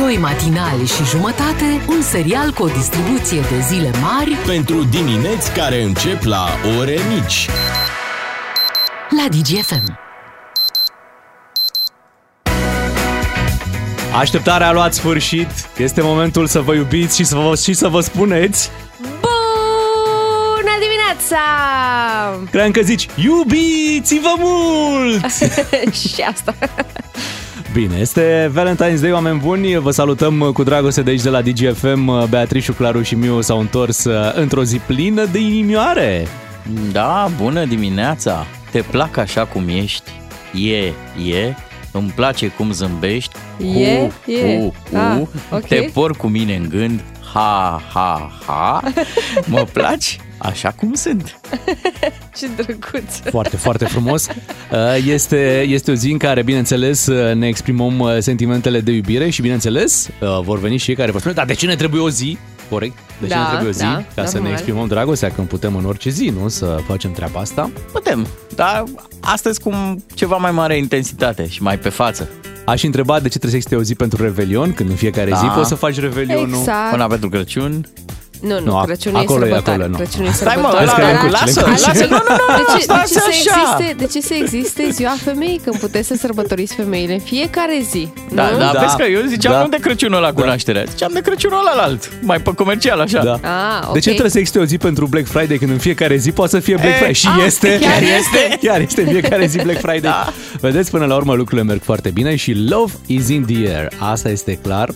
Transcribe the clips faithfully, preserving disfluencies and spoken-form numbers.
Doi matinali și jumătate, un serial cu o distribuție de zile mari pentru dimineți care încep la ore mici. La Digi F M. Așteptarea a luat sfârșit. Este momentul să vă iubiți și să vă, și să vă spuneți... Bună dimineața! Cream că zici, iubiți-vă mult! Și asta... Bine, este Valentine's Day, oameni buni, vă salutăm cu dragoste de aici de la Digi F M. Beatrice, Claru și Miu s-au întors într-o zi plină de inimioare. Da, bună dimineața, te plac așa cum ești, e, e, îmi place cum zâmbești, e, cu, e. Cu, cu. Ah, okay. Te por cu mine în gând, ha, ha, ha, mă placi? Așa cum sunt. Ce drăguț. Foarte, foarte frumos. Este, este o zi în care, bineînțeles, ne exprimăm sentimentele de iubire și, bineînțeles, vor veni și ei care vă spune, dar de ce ne trebuie o zi? Corect. De ce da, ne trebuie o zi? Da, ca da, să ne exprimăm dragostea, când putem în orice zi, nu? Să facem treaba asta. Putem, dar astăzi cu ceva mai mare intensitate și mai pe față. Aș întreba de ce trebuie să existe o zi pentru Revelion, când în fiecare da. zi poți să faci Revelionul. Exact. Până pentru Crăciun. Nu, nu, Crăciunul e sărbătoare. Crăciunul e sărbătoare. Lasă, lasă, nu, nu, nu, de ce, de ce să existe, de ce să existe ziua femeii când puteți să sărbătoriți femeile în fiecare zi? Da, nu? Da, da, vezi că eu ziceam da. nu de Crăciunul ăla cu da. nașterea, ziceam de Crăciunul ălalt, mai pe comercial așa. Da. Ah, okay. De ce trebuie să existe o zi pentru Black Friday când în fiecare zi poate să fie Black Friday? E, și a, este, chiar este, chiar este fiecare zi Black Friday. Da. Vedeți, până la urmă lucrurile merg foarte bine și love is in the air. Asta este clar.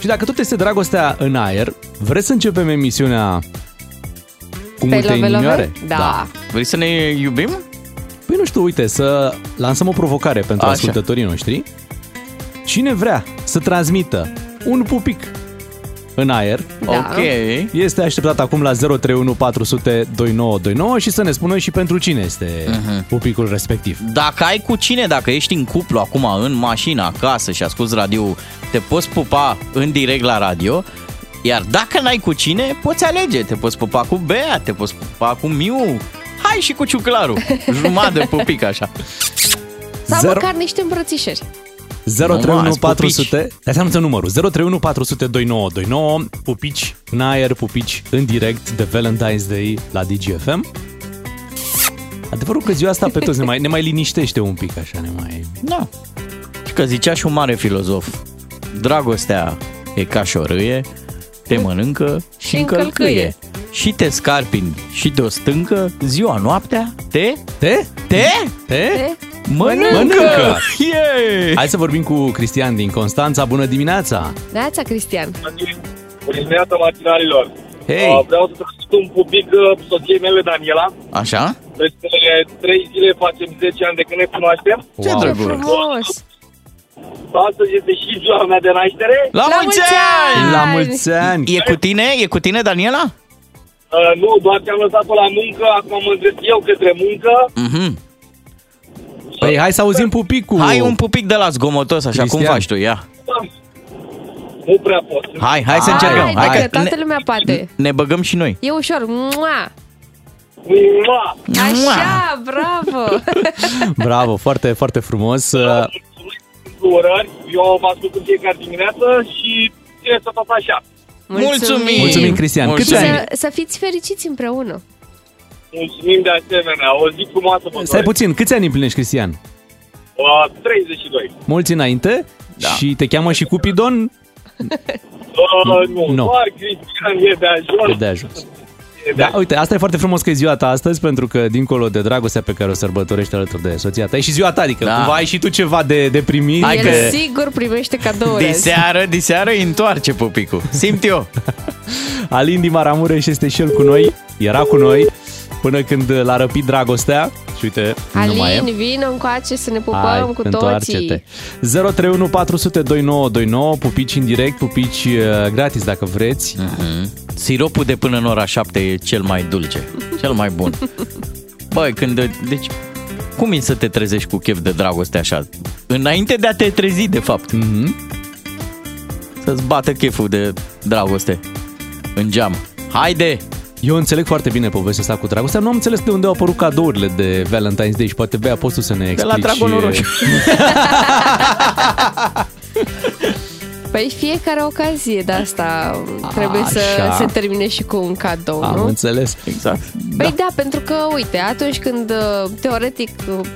Și dacă tot este dragostea în aer, vreți să începem emisiunea cu multe inimioare? Da. da. Vrei să ne iubim? Păi nu știu, uite, să lansăm o provocare pentru Așa. ascultătorii noștri. Cine vrea să transmită un pupic în aer, da. okay. este așteptat acum la zero trei unu patru zero zero doi nouă doi nouă și să ne spună și pentru cine este uh-huh. pupicul respectiv. Dacă ai cu cine, dacă ești în cuplu acum, în mașină, acasă și asculti radio, te poți pupa în direct la radio. Iar dacă n-ai cu cine, poți alege. Te poți pupa cu Bea, te poți pupa cu Miu. Hai și cu ciuclarul. Jumătate pupic așa. Sau Zero... măcar niște îmbrățișeri. zero trei unu patru zero zero. Asta anunță numărul. zero trei unu patru zero zero doi nouă doi nouă. Pupici în aer, pupici în direct de Valentine's Day la Digi F M. Adevărul că ziua asta pe toți ne mai, ne mai liniștește un pic așa, ne mai... Da. Și că zicea și un mare filozof, dragostea e ca și o râie, te mănâncă și încălcâie. Și te scarpini și te-o stâncă, ziua, noaptea, te, te, te, te, mănâncă! mănâncă. Yeah. Hai să vorbim cu Cristian din Constanța. Bună dimineața! Neața, Cristian! Bună dimineața, matinalilor! Hey. Uh, vreau să transmit un pupic soției mele, Daniela. Așa? Peste trei zile facem zece ani de când ne cunoaștem. Ce wow. drăguț! Astăzi este și ziua mea de naștere. La, La mulți ani! ani! La mulți ani! E cu tine? E cu tine, Daniela? Uh, nu, doar că am lăsat-o la muncă, acum mă îndrept eu către muncă. Mhm. Păi hai să auzim pupicul. Hai un pupic de la zgomotos, așa, Cristian. Cum faci tu, ia. Nu prea pot. Hai, hai să încercăm. Hai, hai, hai. Toată lumea poate. Ne băgăm și noi. E ușor. Mua! Mua! Așa, bravo! Bravo, foarte, foarte frumos. Urări. Eu mă ascult în fiecare dimineață și ține să fac așa. Mulțumim! Mulțumim, Cristian. Câți ani? Să, să fiți fericiți împreună. Mulțumim de asemenea, o zi frumoasă. Stai puțin, câți ani împlinești, Cristian? Uh, treizeci și doi. Mulți înainte? Da. Și te cheamă și Cupidon? Uh, nu, no. doar Cristian e de ajuns. E de ajuns. E de da, uite, asta e foarte frumos că e ziua ta astăzi, pentru că dincolo de dragostea pe care o sărbătorești alături de soția ta, e și ziua ta, adică da. cumva ai și tu ceva de, de primit. El că... sigur primește cadouri. Diseară, diseară îi întoarce pupicul, simt eu. Alin din Maramureș este și el cu noi, era cu noi. Până când l-a răpit dragostea. Și uite, Alin, nu mai e. Vină încoace să ne pupăm. Hai, cu toții. zero trei unu patru zero zero doi nouă doi nouă. Pupici în direct, pupici uh, gratis dacă vreți. Mm-hmm. Siropul de până în ora șapte e cel mai dulce, cel mai bun. Băi, când... De, deci, cum e să te trezești cu chef de dragoste așa? Înainte de a te trezi, de fapt. Mm-hmm. Să-ți bată cheful de dragoste în geam. Haide! Eu înțeleg foarte bine povestea asta cu dragostea. Nu am înțeles de unde au apărut cadourile de Valentine's Day și poate Bea poți tu să ne explici. De la Dragonul Roșu. Păi fiecare ocazie de asta trebuie să se termine și cu un cadou, Am nu? Am înțeles, exact. Păi da. da, pentru că, uite, atunci când teoretic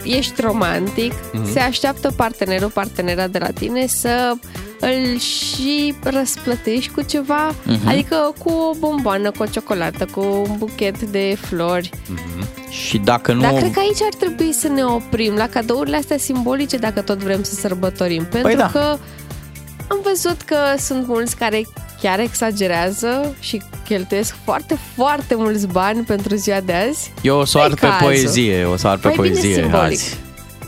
ești romantic, mm-hmm. se așteaptă partenerul, partenera de la tine să îl și răsplătești cu ceva, mm-hmm. adică cu o bomboană, cu o ciocolată, cu un buchet de flori. Mm-hmm. Și dacă nu... Dar cred că aici ar trebui să ne oprim la cadourile astea simbolice dacă tot vrem să sărbătorim, pentru păi da. că am văzut că sunt mulți care chiar exagerează și cheltuiesc foarte, foarte mulți bani pentru ziua de azi. Eu o să ar pe poezie, o să ar pe mai poezie azi.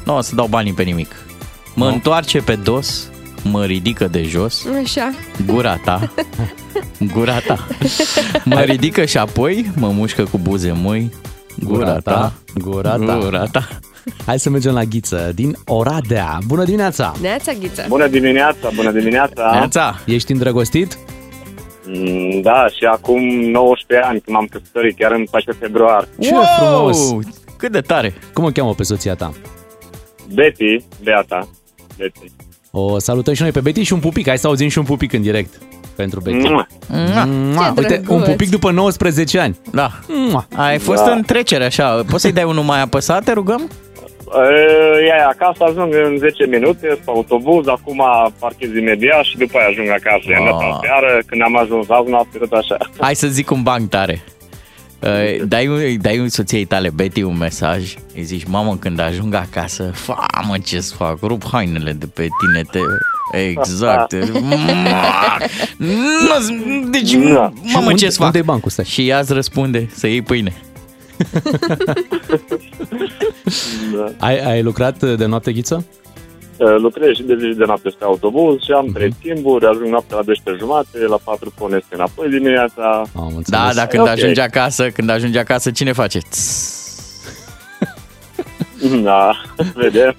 Nu o să dau banii pe nimic. Mă no. întoarce pe dos, mă ridică de jos, așa. gura ta, gura ta, mă ridică și apoi mă mușcă cu buze moi, gura, gura ta, gura ta, gura ta. Hai să mergem la Ghiță din Oradea. Bună dimineața! Neața, Ghiță! Bună dimineața, bună dimineața! Neața, ești îndrăgostit? Mm, da, și acum nouăsprezece ani când m-am căsătorit, chiar în paisprezece februarie. Ce wow! frumos! Cât de tare! Cum o cheamă pe soția ta? Beti, Beata. Beti. O salutăm și noi pe Beti și un pupic. Hai să auzim și un pupic în direct pentru Beti. Mua. Mua. Mua. Uite, un pupic după nouăsprezece ani. Da. Mua. Ai fost da. în trecere așa. Poți să-i dai unul mai apăsat, te rugăm? Ia acasă, ajung în zece minute pe autobuz, acum parchez imediat și după aia ajung acasă. Am dat seară, când am ajuns azi, n-am pierdut așa. Hai să zic un banc tare. Dai, dai soției tale, Beti, un mesaj. Îi zici, mamă, când ajung acasă, fa, mă, ce-ți fac? Rup hainele de pe tine, te... Exact. Deci, mamă, ce-ți fac? Și ea îți răspunde, să iei pâine. Da. ai, ai lucrat de noapte, Ghiță? Lucrez și de zi de noapte pe autobuz și am trei timburi, ajung noaptea la douăsprezece jumate, la patru ponesc înapoi dimineața. Am da, dar când, okay. ajungi acasă, când ajungi acasă, cine face? Da, vedem.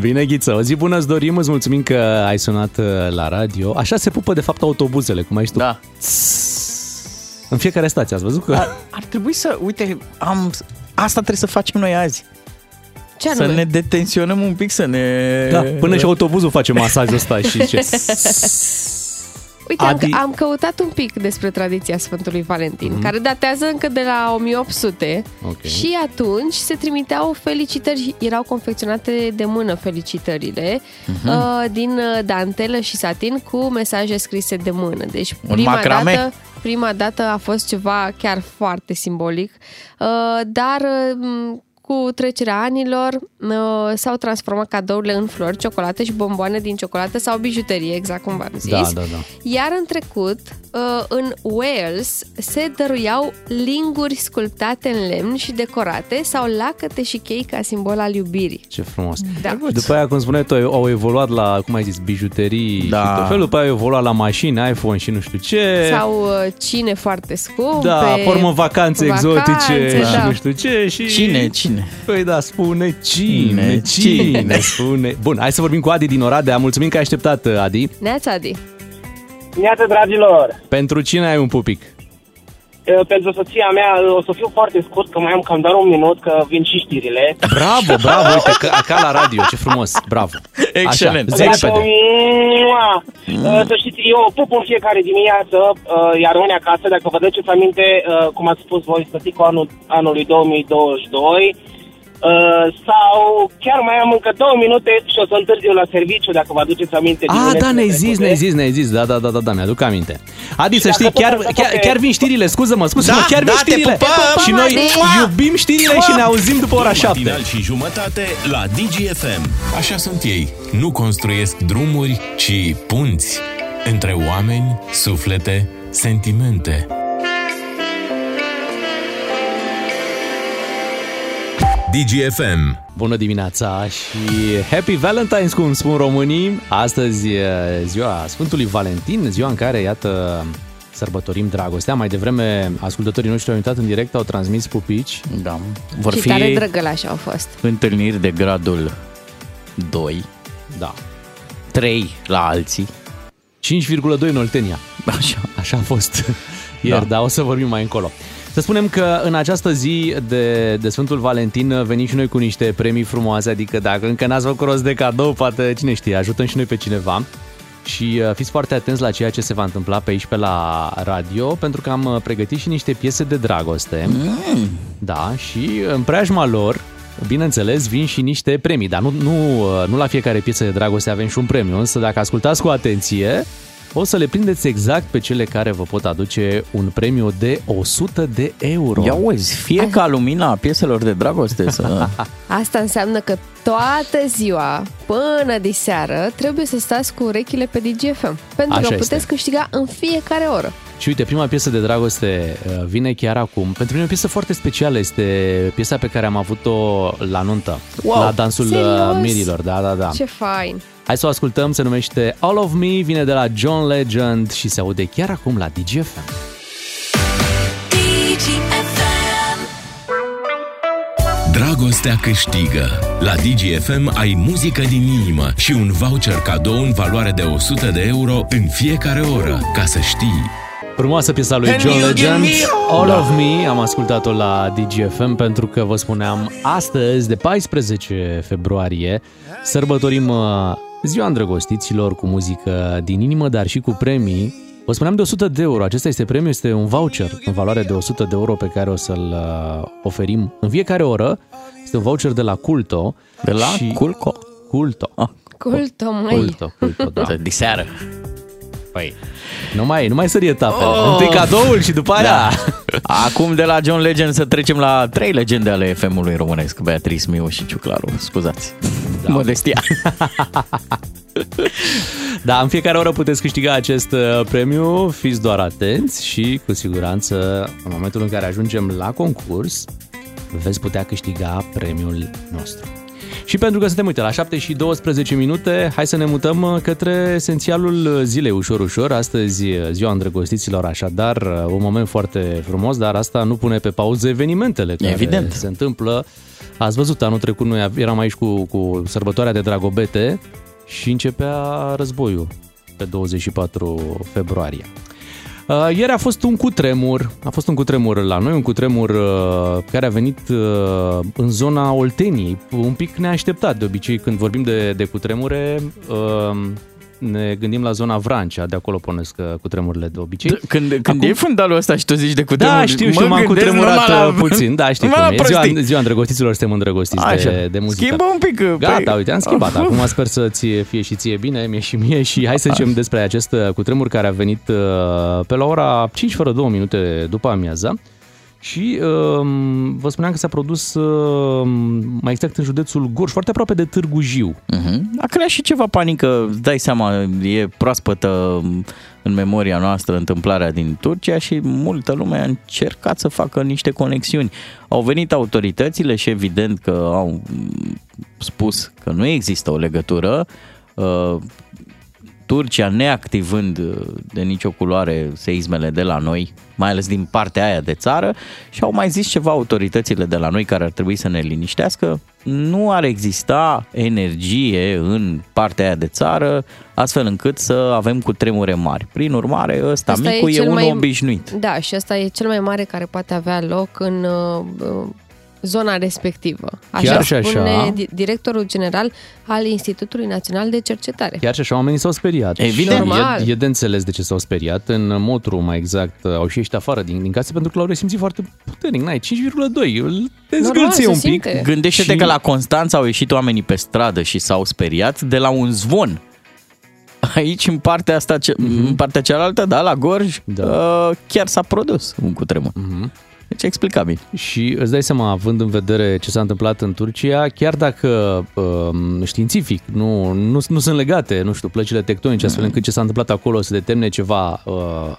Bine, Ghiță, o zi bună îți dorim, îți mulțumim că ai sunat la radio. Așa se pupă de fapt autobuzele, cum ai știut. Da. În fiecare stație, ați văzut că... Ar, ar trebui să... Uite, am, asta trebuie să facem noi azi. Ce să ne detensionăm un pic, să ne... Da, până și autobuzul face masajul ăsta și ce... Uite, Adi... am, am căutat un pic despre tradiția Sfântului Valentin, mm-hmm. care datează încă de la o mie opt sute, okay. și atunci se trimiteau felicitări, erau confecționate de mână felicitările, mm-hmm. din dantelă și satin cu mesaje scrise de mână. Deci prima macrame. dată... Prima dată a fost ceva chiar foarte simbolic, dar cu trecerea anilor s-au transformat cadourile în flori, ciocolate și bomboane din ciocolată sau bijuterie, exact cum v-am zis. Da, da, da. Iar în trecut, în Wales, se dăruiau linguri sculptate în lemn și decorate sau lacăte și chei ca simbol al iubirii. Ce frumos! Da. După aia, cum spuneai tu, au evoluat la, cum ai zis, bijuterii, da. și tot felul, după aia au evoluat la mașini, iPhone și nu știu ce. Sau cine foarte scumpe. Da, formă vacanțe, vacanțe exotice, da. și nu știu ce. Și... Cine, cine? Păi da, spune cine, cine, cine, spune. Bun, hai să vorbim cu Adi din Oradea. Mulțumim că ai așteptat, Adi. Neața, Adi. Neața, dragilor. Pentru cine ai un pupic? Pentru soția mea, o să fiu foarte scurt, că mai am cam doar un minut, că vin și știrile. Bravo, bravo, uite, că, ca la radio, ce frumos, bravo. Excelent. Așa, zi repede. Să știți, eu pup în fiecare dimineață, iar unii acasă, dacă vă duceți aminte, cum ați spus voi, să zic, cu anul, anului două mii douăzeci și doi, sau chiar mai am încă două minute și o să întârziu la serviciu, dacă vă aduceți aminte. Ah, da, ne-ai zis, ne-ai zis, ne-ai zis, da, da, da, da, ne-aduc aminte. Adi, să știi, chiar, chiar, chiar vin știrile, scuză-mă, scuză-mă, da, chiar da, vin știrile. Pupăm, și noi iubim știrile și ne auzim după ora șapte. Matinal și jumătate la Digi F M. Așa sunt ei, nu construiesc drumuri, ci punți între oameni, suflete, sentimente. Digi F M. Bună dimineața și Happy Valentine's, cum spun românii. Astăzi ziua Sfântului Valentin, ziua în care, iată, sărbătorim dragostea. Mai devreme, ascultătorii noștri au uitat în direct, au transmis pupici. Da. Vor și fi tare drăgălași au fost. Întâlniri de gradul doi, da. trei la alții. cinci virgulă doi în Oltenia. Așa, așa a fost. Iar, da. da, o să vorbim mai încolo. Să spunem că în această zi de, de Sfântul Valentin venim și noi cu niște premii frumoase, adică dacă încă n-ați făcut rost de cadou, poate, cine știe, ajutăm și noi pe cineva. și fiți foarte atenți la ceea ce se va întâmpla pe aici pe la radio, pentru că am pregătit și niște piese de dragoste. Mm. Da, și în preajma lor, bineînțeles, vin și niște premii, dar nu, nu, nu la fiecare piesă de dragoste avem și un premiu, însă dacă ascultați cu atenție, o să le prindeți exact pe cele care vă pot aduce un premiu de o sută de euro. Ia uiți, fie ca lumina pieselor de dragoste să... Asta înseamnă că toată ziua, până diseară, trebuie să stați cu urechile pe Digi F M, pentru Așa că puteți este. câștiga în fiecare oră. Și uite, prima piesă de dragoste vine chiar acum. Pentru mine o piesă foarte specială este piesa pe care am avut-o la nuntă. Wow, la dansul serios? mirilor, da, da, da. Ce fain! Hai să o ascultăm, se numește All of Me, vine de la John Legend și se aude chiar acum la Digi F M. Dragostea câștigă. La Digi F M ai muzică din inimă și un voucher cadou în valoare de o sută de euro în fiecare oră, ca să știi. Frumoasă piesa lui John Legend, All of Me, am ascultat-o la Digi F M pentru că vă spuneam, astăzi, de paisprezece februarie, sărbătorim Ziua Îndrăgostiților cu muzică din inimă, dar și cu premii. Vă spuneam de o sută de euro, acesta este premiu, este un voucher în valoare de o sută de euro pe care o să-l oferim în fiecare oră. Este un voucher de la Culto. De la și... Culco? Culto. Ah. Culto, măi. Culto, Culto, da. Diseară. Păi, nu mai, nu mai sări etapele. Oh. Întâi cadoul și după aia. Da. Acum de la John Legend să trecem la trei legende ale F M-ului românesc. Beatrice, Miu și Ciuclaru. Scuzați. Da. Modestia. Da, în fiecare oră puteți câștiga acest premiu, fiți doar atenți și cu siguranță în momentul în care ajungem la concurs veți putea câștiga premiul nostru. Și pentru că suntem, uite, la șapte și douăsprezece minute, hai să ne mutăm către esențialul zilei ușor, ușor. Astăzi, Ziua Îndrăgostiților, așadar, un moment foarte frumos, dar asta nu pune pe pauză evenimentele care Evident. se întâmplă. Ați văzut, anul trecut noi eram aici cu, cu sărbătoarea de Dragobete și începea războiul pe douăzeci și patru februarie. Ieri a fost un cutremur, a fost un cutremur la noi, un cutremur care a venit în zona Olteniei, un pic neașteptat. De obicei, când vorbim de, de cutremure, ne gândim la zona Vrancea, de acolo pornesc cutremurile de obicei. Când, când Acum... e fundalul ăsta și tu zici de cutremur, da, știu, mă m-am cutremurat la... puțin, da, știi cum e. Ziua, ziua îndrăgostiților, suntem îndrăgostiți de, de muzică. Schimbă un pic. Gata, pe... uite, am schimbat. Acum sper să-ți fie și ție bine, mie și mie și hai să zicem despre acest cutremur care a venit pe la ora cinci fără două minute după amiaza. Și um, vă spuneam că s-a produs uh, mai exact în județul Gorj, foarte aproape de Târgu Jiu. Uh-huh. A creat și ceva panică, îți dai seama, e proaspătă în memoria noastră întâmplarea din Turcia și multă lume a încercat să facă niște conexiuni. Au venit autoritățile și evident că au spus că nu există o legătură, uh, Turcia neactivând de nicio culoare seismele de la noi, mai ales din partea aia de țară, și au mai zis ceva autoritățile de la noi care ar trebui să ne liniștească. Nu ar exista energie în partea aia de țară astfel încât să avem cutremure mari. Prin urmare, ăsta asta micul e, e unul mai... obișnuit. Da, și ăsta e cel mai mare care poate avea loc în... Uh, zona respectivă. Așa, chiar și așa spune directorul general al Institutului Național de Cercetare. Chiar și așa oamenii s-au speriat. Evident, e, e de înțeles de ce s-au speriat. În Motru, mai exact, au și ieșit afară din, din casă pentru că l-au resimțit foarte puternic. N-ai, cinci virgulă doi, te zgâlție un pic. Simte. Gândește-te și... că la Constanța au ieșit oamenii pe stradă și s-au speriat de la un zvon. Aici, în partea asta, ce... mm-hmm. în partea cealaltă, da, la Gorj, da. Uh, chiar s-a produs un cutremur. Mm-hmm. Deci explicabil. Și îți dai seama, având în vedere ce s-a întâmplat în Turcia, chiar dacă științific nu, nu, nu sunt legate, nu știu, plăcile tectonice, astfel încât ce s-a întâmplat acolo să determine ceva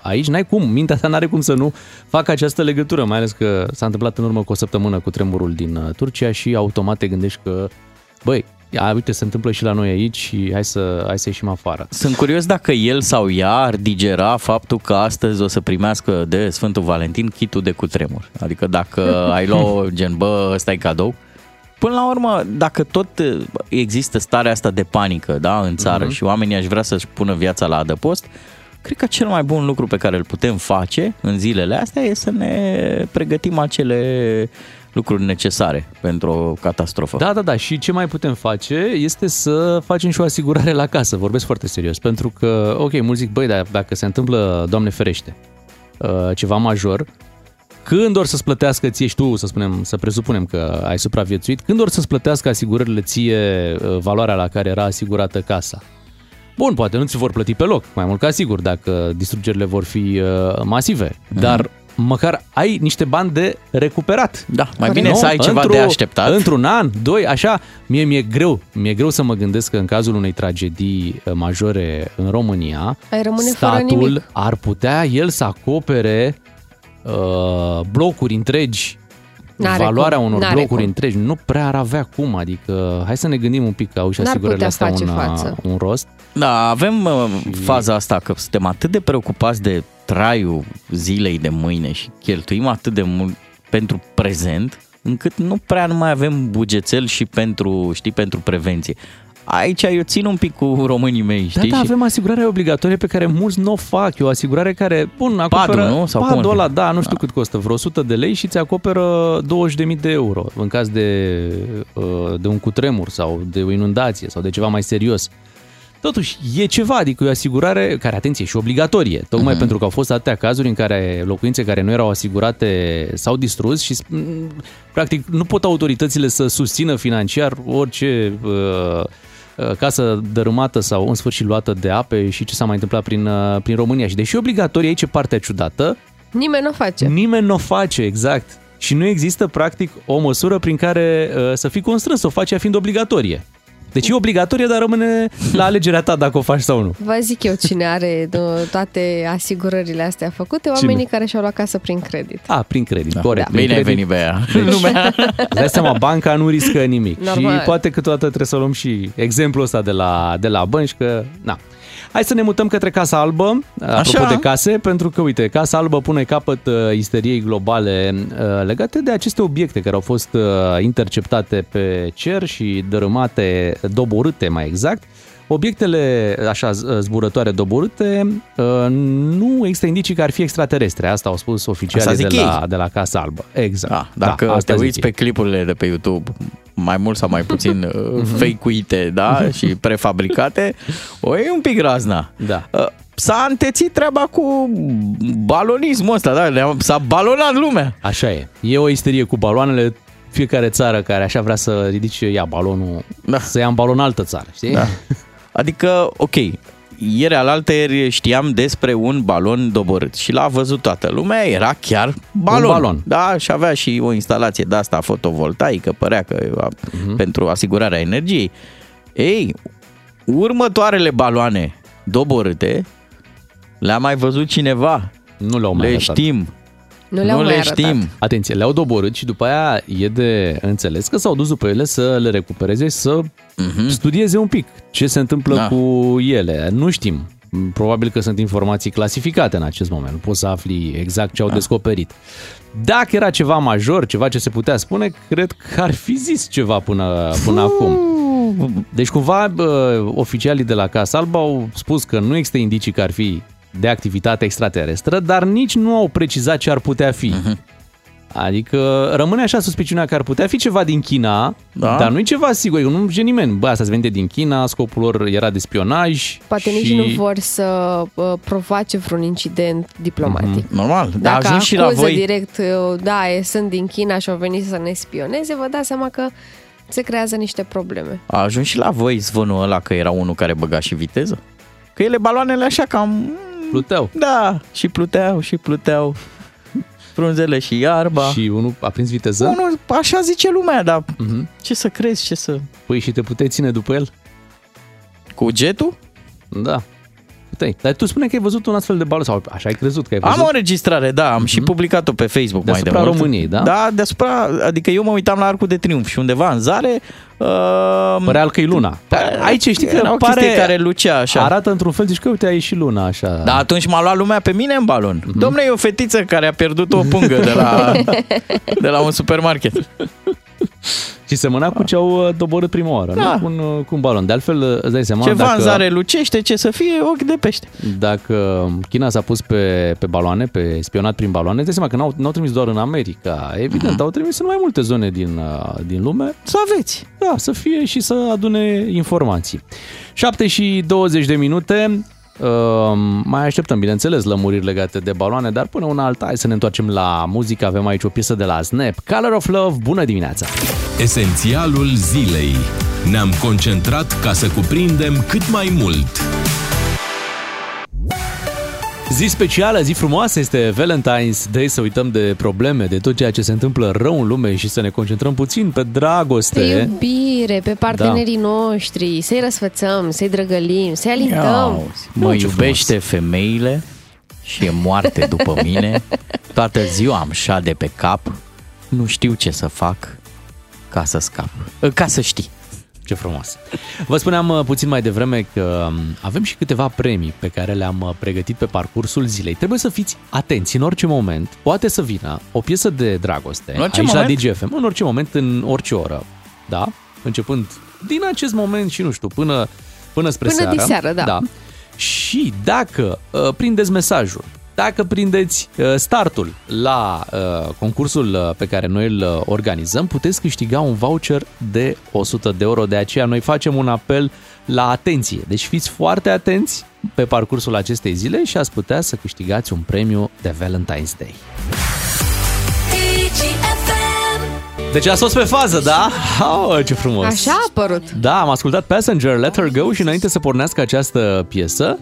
aici, n-ai cum, mintea ta n-are cum să nu facă această legătură, mai ales că s-a întâmplat în urmă cu o săptămână cu tremurul din Turcia și automat te gândești că, băi, a, uite, se întâmplă și la noi aici și hai să, hai să ieșim afară. Sunt curios dacă el sau ea ar digera faptul că astăzi o să primească de Sfântul Valentin kitul de cutremur. Adică dacă ai luat gen, bă, ăsta-i cadou. Până la urmă, dacă tot există starea asta de panică, da, în țară, uh-huh. și oamenii aș vrea să-și pună viața la adăpost, cred că cel mai bun lucru pe care îl putem face în zilele astea e să ne pregătim acele lucruri necesare pentru o catastrofă. Da, da, da. Și ce mai putem face este să facem și o asigurare la casă. Vorbesc foarte serios. Pentru că, ok, mulți zic, băi, dar dacă se întâmplă, Doamne ferește, ceva major, când or să-ți plătească ție și tu, să spunem, să presupunem că ai supraviețuit, când or să-ți plătească asigurările ție valoarea la care era asigurată casa? Bun, poate nu ți vor plăti pe loc, mai mult ca sigur, dacă distrugerile vor fi masive, mm-hmm. dar măcar ai niște bani de recuperat. Da, mai bine nu? Să ai ceva de așteptat. Într-un an, doi, așa, mie mi-e greu, mi-e greu să mă gândesc că în cazul unei tragedii majore în România, statul ar putea el să acopere uh, blocuri întregi, n-are valoarea cum, unor blocuri cum. Întregi, nu prea ar avea cum, adică hai să ne gândim un pic că au și asigurările astea un, un rost. Da, avem și... faza asta că suntem atât de preocupați de traiul zilei de mâine și cheltuim atât de mult pentru prezent, încât nu prea nu mai avem bugetel și pentru, știi, pentru prevenție. Aici eu țin un pic cu românii mei, știi? Da, da, avem asigurarea obligatorie pe care mulți nu o fac. E o asigurare care, bun, acoperă... Padul, nu? Sau padul ăla, da, nu știu da. cât costă, vreo o sută de lei și ți acoperă douăzeci de mii de euro în caz de, de un cutremur sau de o inundație sau de ceva mai serios. Totuși, e ceva, adică e o asigurare care, atenție, e și obligatorie, tocmai uh-huh. pentru că au fost atâtea cazuri în care locuințe care nu erau asigurate s-au distrus și, practic, nu pot autoritățile să susțină financiar orice uh, casă dărâmată sau, în sfârșit, luată de ape și ce s-a mai întâmplat prin, uh, prin România. Și deși e obligatorie, aici e partea ciudată. Nimeni n-o face. Nimeni n-o face, exact. Și nu există, practic, o măsură prin care uh, să fii constrâns să o faci, ea fiind obligatorie. Deci e obligatorie, dar rămâne la alegerea ta dacă o faci sau nu. Vă zic eu cine are toate asigurările astea făcute, oamenii cine? care și-au luat casă prin credit. A, prin credit, da. corect. Da. Bine ai venit pe ea. Dai seama, banca nu riscă nimic. Normal. Și poate câteodată trebuie să luăm și exemplul ăsta de la, de la bănci, că na. Hai să ne mutăm către Casa Albă, apropo Așa. de case, pentru că, uite, Casa Albă pune capăt uh, isteriei globale uh, legate de aceste obiecte care au fost uh, interceptate pe cer și dărâmate, doborâte mai exact. Obiectele așa zburătoare doborâte, uh, nu există indicii că ar fi extraterestre, asta au spus oficialii de la, de la Casa Albă. Exact. A, dacă da, te uiți pe clipurile de pe YouTube... mai mult sau mai puțin fake-uite, da? Și prefabricate, o e un pic razna. Da. S-a întețit treaba cu balonismul ăsta, da? S-a balonat lumea. Așa e. E o isterie cu baloanele. Fiecare țară care așa vrea să ridice ia balonul, da. să ia în balon altă țară, știi? Da. Adică, ok, ieri alaltăieri știam despre un balon doborât și l-a văzut toată lumea, era chiar balon. Un balon. Da, și avea și o instalație de asta fotovoltaică, părea că uh-huh. pentru asigurarea energiei. Ei, următoarele baloane doborâte le-a mai văzut cineva. Nu le-au mai arătat. Le știm. Nu le-au nu mai le arătat. Știm. Atenție, le-au doborât și după aia e de înțeles că s-au dus după ele să le recupereze și să uh-huh. studieze un pic ce se întâmplă da. cu ele. Nu știm. Probabil că sunt informații clasificate în acest moment. Nu poți să afli exact ce au da. descoperit. Dacă era ceva major, ceva ce se putea spune, cred că ar fi zis ceva până, până acum. Deci cumva oficialii de la Casa Albă au spus că nu există indicii că ar fi de activitate extraterestră, dar nici nu au precizat ce ar putea fi. Uh-huh. Adică rămâne așa suspiciunea că ar putea fi ceva din China, da. dar nu e ceva sigur, nu merge nimeni. Bă, asta se vende din China, scopul lor era de spionaj. Poate și... nici nu vor să uh, provoace vreun incident diplomatic. Mm-hmm. Normal, dacă dar acuză și la voi... direct, uh, da, e, sunt din China și au venit să ne spioneze, vă dați seama că se creează niște probleme. A ajuns și la voi zvonul ăla că era unul care băga și viteză? Că ele baloanele așa cam... Pluteau. Da, și pluteau, și pluteau. Frunzele și iarba. Și unul a prins viteză? Unul, așa zice lumea, dar uh-huh. ce să crezi, ce să... Păi și te puteai ține după el? Cu jetul? Da, puteai. Dar tu spune că ai văzut un astfel de balon, sau așa ai crezut că ai văzut? Am o înregistrare, da, am uh-huh. și publicat-o pe Facebook mai demult. Deasupra României, da? Da, deasupra, adică eu mă uitam la Arcul de Triunf și undeva în zare... Uh, Părea că e luna. Aici știi că pare care lucea așa. Arată într-un fel, zici că uite, a ieșit luna așa. Da, atunci m-a luat lumea pe mine în balon. Mm-hmm. Dom'le, e o fetiță care a pierdut o pungă de la, de la un supermarket. Și semăna cu ce au doborât prima oară, da. Nu? Un, cu un balon. De altfel, îți dai seama... Ce vanzare lucește, ce să fie ochi de pește. Dacă China s-a pus pe, pe baloane, pe spionat prin baloane, îți dai seama că n-au, n-au trimis doar în America, evident, mm. au trimis în mai multe zone din, din lume. Să aveți! Da, să fie și să adune informații. șapte și douăzeci de minute... Uh, mai așteptăm, bineînțeles, lămuriri legate de baloane, dar până una alta, hai să ne întoarcem la muzică. Avem aici o piesă de la Snap, Color of Love. Bună dimineața! Esențialul zilei. Ne-am concentrat ca să cuprindem cât mai mult. Zi specială, zi frumoasă, este Valentine's Day, să uităm de probleme, de tot ceea ce se întâmplă rău în lume și să ne concentrăm puțin pe dragoste. Pe iubire, pe partenerii da. noștri, să-i răsfățăm, să-i drăgălim, să-i alintăm. Mă iubește femeile și e moarte după mine, toată ziua am șade pe cap, nu știu ce să fac ca să scap, ca să știi. Ce frumos! Vă spuneam puțin mai devreme că avem și câteva premii pe care le-am pregătit pe parcursul zilei. Trebuie să fiți atenți, în orice moment poate să vină o piesă de dragoste aici moment? La Digi F M, în orice moment, în orice oră, da? Începând din acest moment și nu știu, până, până spre până seară. Până din seară, da. da. Și dacă uh, prindeți mesajul, dacă prindeți startul la concursul pe care noi îl organizăm, puteți câștiga un voucher de o sută de euro. De aceea noi facem un apel la atenție. Deci fiți foarte atenți pe parcursul acestei zile și ați putea să câștigați un premiu de Valentine's Day. Deci ați fost pe fază, da? Oh, ce frumos! Așa a apărut! Da, am ascultat Passenger, Let Her Go și înainte să pornească această piesă,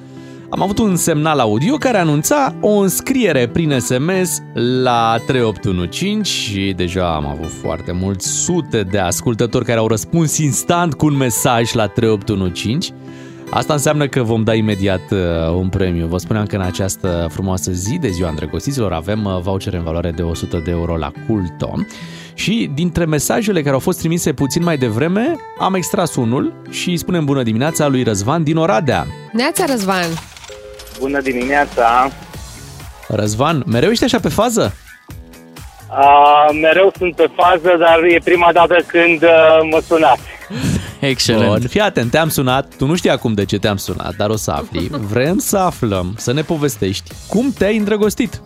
am avut un semnal audio care anunța o înscriere prin S M S la trei opt unu cinci și deja am avut foarte mulți sute de ascultători care au răspuns instant cu un mesaj la trei opt unu cinci. Asta înseamnă că vom da imediat un premiu. Vă spuneam că în această frumoasă zi de ziua îndrăgostiților avem vouchere în valoare de o sută de euro la Culto. Și dintre mesajele care au fost trimise puțin mai devreme, am extras unul și spunem bună dimineața lui Răzvan din Oradea. Neața, Răzvan! Bună dimineața! Răzvan, mereu ești așa pe fază? Uh, mereu sunt pe fază, dar e prima dată când uh, mă sunați. Excelent! Fii atent, te-am sunat, tu nu știi acum de ce te-am sunat, dar o să afli. Vrem să aflăm, să ne povestești cum te-ai îndrăgostit.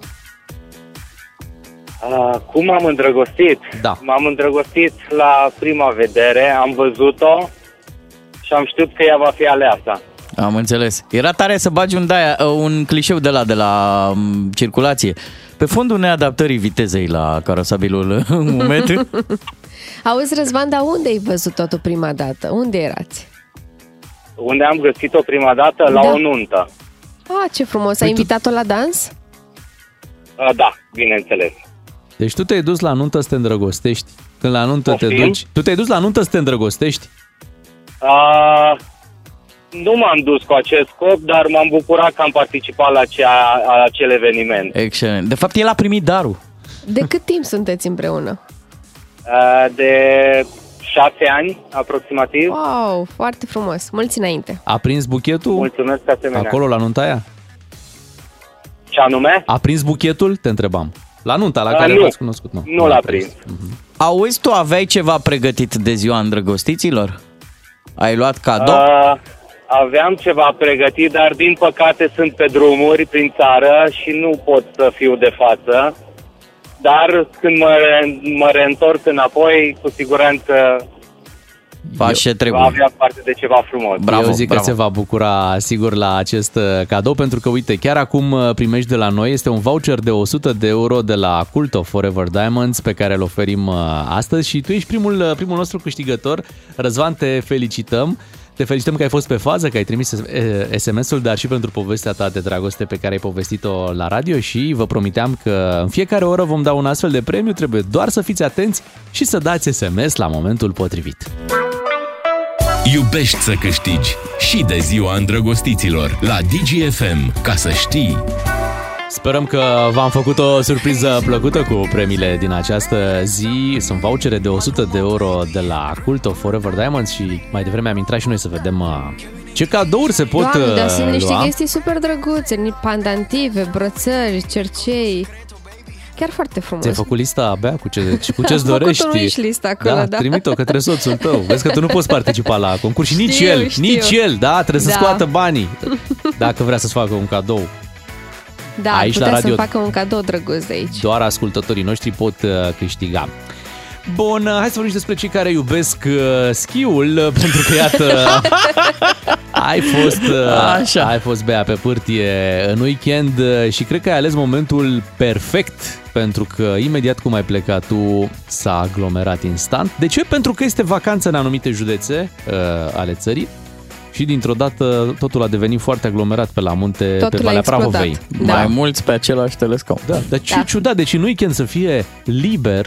Uh, cum am îndrăgostit? Da. M-am îndrăgostit la prima vedere, am văzut-o și am știut că ea va fi aleasa. Am înțeles. Era tare să bagi un, daia, un clișeu de la, de la um, circulație. Pe fondul neadaptării vitezei la carosabilul în moment. Auzi, Răzvan, dar unde ai văzut totul prima dată? Unde erați? Unde am găsit-o prima dată? La da. o nuntă. Ah, ce frumos. Ai Uit... invitat-o la dans? A, da, bineînțeles. Deci tu te-ai dus la nuntă să te îndrăgostești? Când la nuntă Poftim? te duci? Tu te-ai dus la nuntă să te îndrăgostești? A... Nu m-am dus cu acest scop, dar m-am bucurat că am participat la, cea, la acel eveniment. Excelent. De fapt, el a primit darul. De cât timp sunteți împreună? De șase ani, aproximativ. Wow, foarte frumos. Mulți înainte. A prins buchetul? Mulțumesc, asemenea. Acolo, la nunta aia? Ce anume? A prins buchetul? Te întrebam. La nunta la a, care l-ați cunoscut, mă. Nu, nu l-a prins. prins. Uh-huh. Auzi, tu aveai ceva pregătit de ziua îndrăgostiților? Ai luat cadou? A... Aveam ceva pregătit, dar din păcate sunt pe drumuri prin țară și nu pot să fiu de față. Dar când mă, re- mă reîntorc înapoi, cu siguranță va avea parte de ceva frumos. Bravo, Eu zic bravo. că se va bucura sigur la acest cadou, pentru că uite, chiar acum primești de la noi, este un voucher de o sută de euro de la Cult of Forever Diamonds pe care îl oferim astăzi și tu ești primul, primul nostru câștigător. Răzvan, te felicităm. Te felicităm că ai fost pe fază, că ai trimis S M S-ul, dar și pentru povestea ta de dragoste pe care ai povestit-o la radio și vă promiteam că în fiecare oră vom da un astfel de premiu, trebuie doar să fiți atenți și să dați S M S la momentul potrivit. Iubești să câștigi și de ziua îndrăgostiților la Digi F M, ca să știi... Sperăm că v-am făcut o surpriză plăcută cu premiile din această zi. Sunt vouchere de o sută de euro de la Cult of Forever Diamonds și mai devreme am intrat și noi să vedem ce cadouri se pot lua. Doamne, dar sunt niște chestii super drăguțe, pandantive, brățări, cercei. Chiar foarte frumos. Ți-ai făcut lista abia cu ce și cu ce-ți dorești? Am făcut un wishlist acolo, da. da. Trimit-o către soțul tău. Vezi că tu nu poți participa la concurs și nici știu, el, știu. nici el, da, trebuie să da. scoată banii. Dacă vrea să ți facă un cadou. Da, aici putea la radio, să facă un cadou drăguț de aici. Doar ascultătorii noștri pot câștiga. Bun, hai să vorbim și despre cei care iubesc uh, schiul, pentru că iată, ai fost, uh, Așa. ai fost Bea pe pârtie în weekend și cred că ai ales momentul perfect, pentru că imediat cum ai plecat tu s-a aglomerat instant. De ce? Pentru că este vacanță în anumite județe uh, ale țării. Și dintr-o dată totul a devenit foarte aglomerat pe la munte, totul pe Valea Prahovei. Da. Mai mulți pe același telescop. Da, dar ce da. ciudat, deci în weekend să fie liber.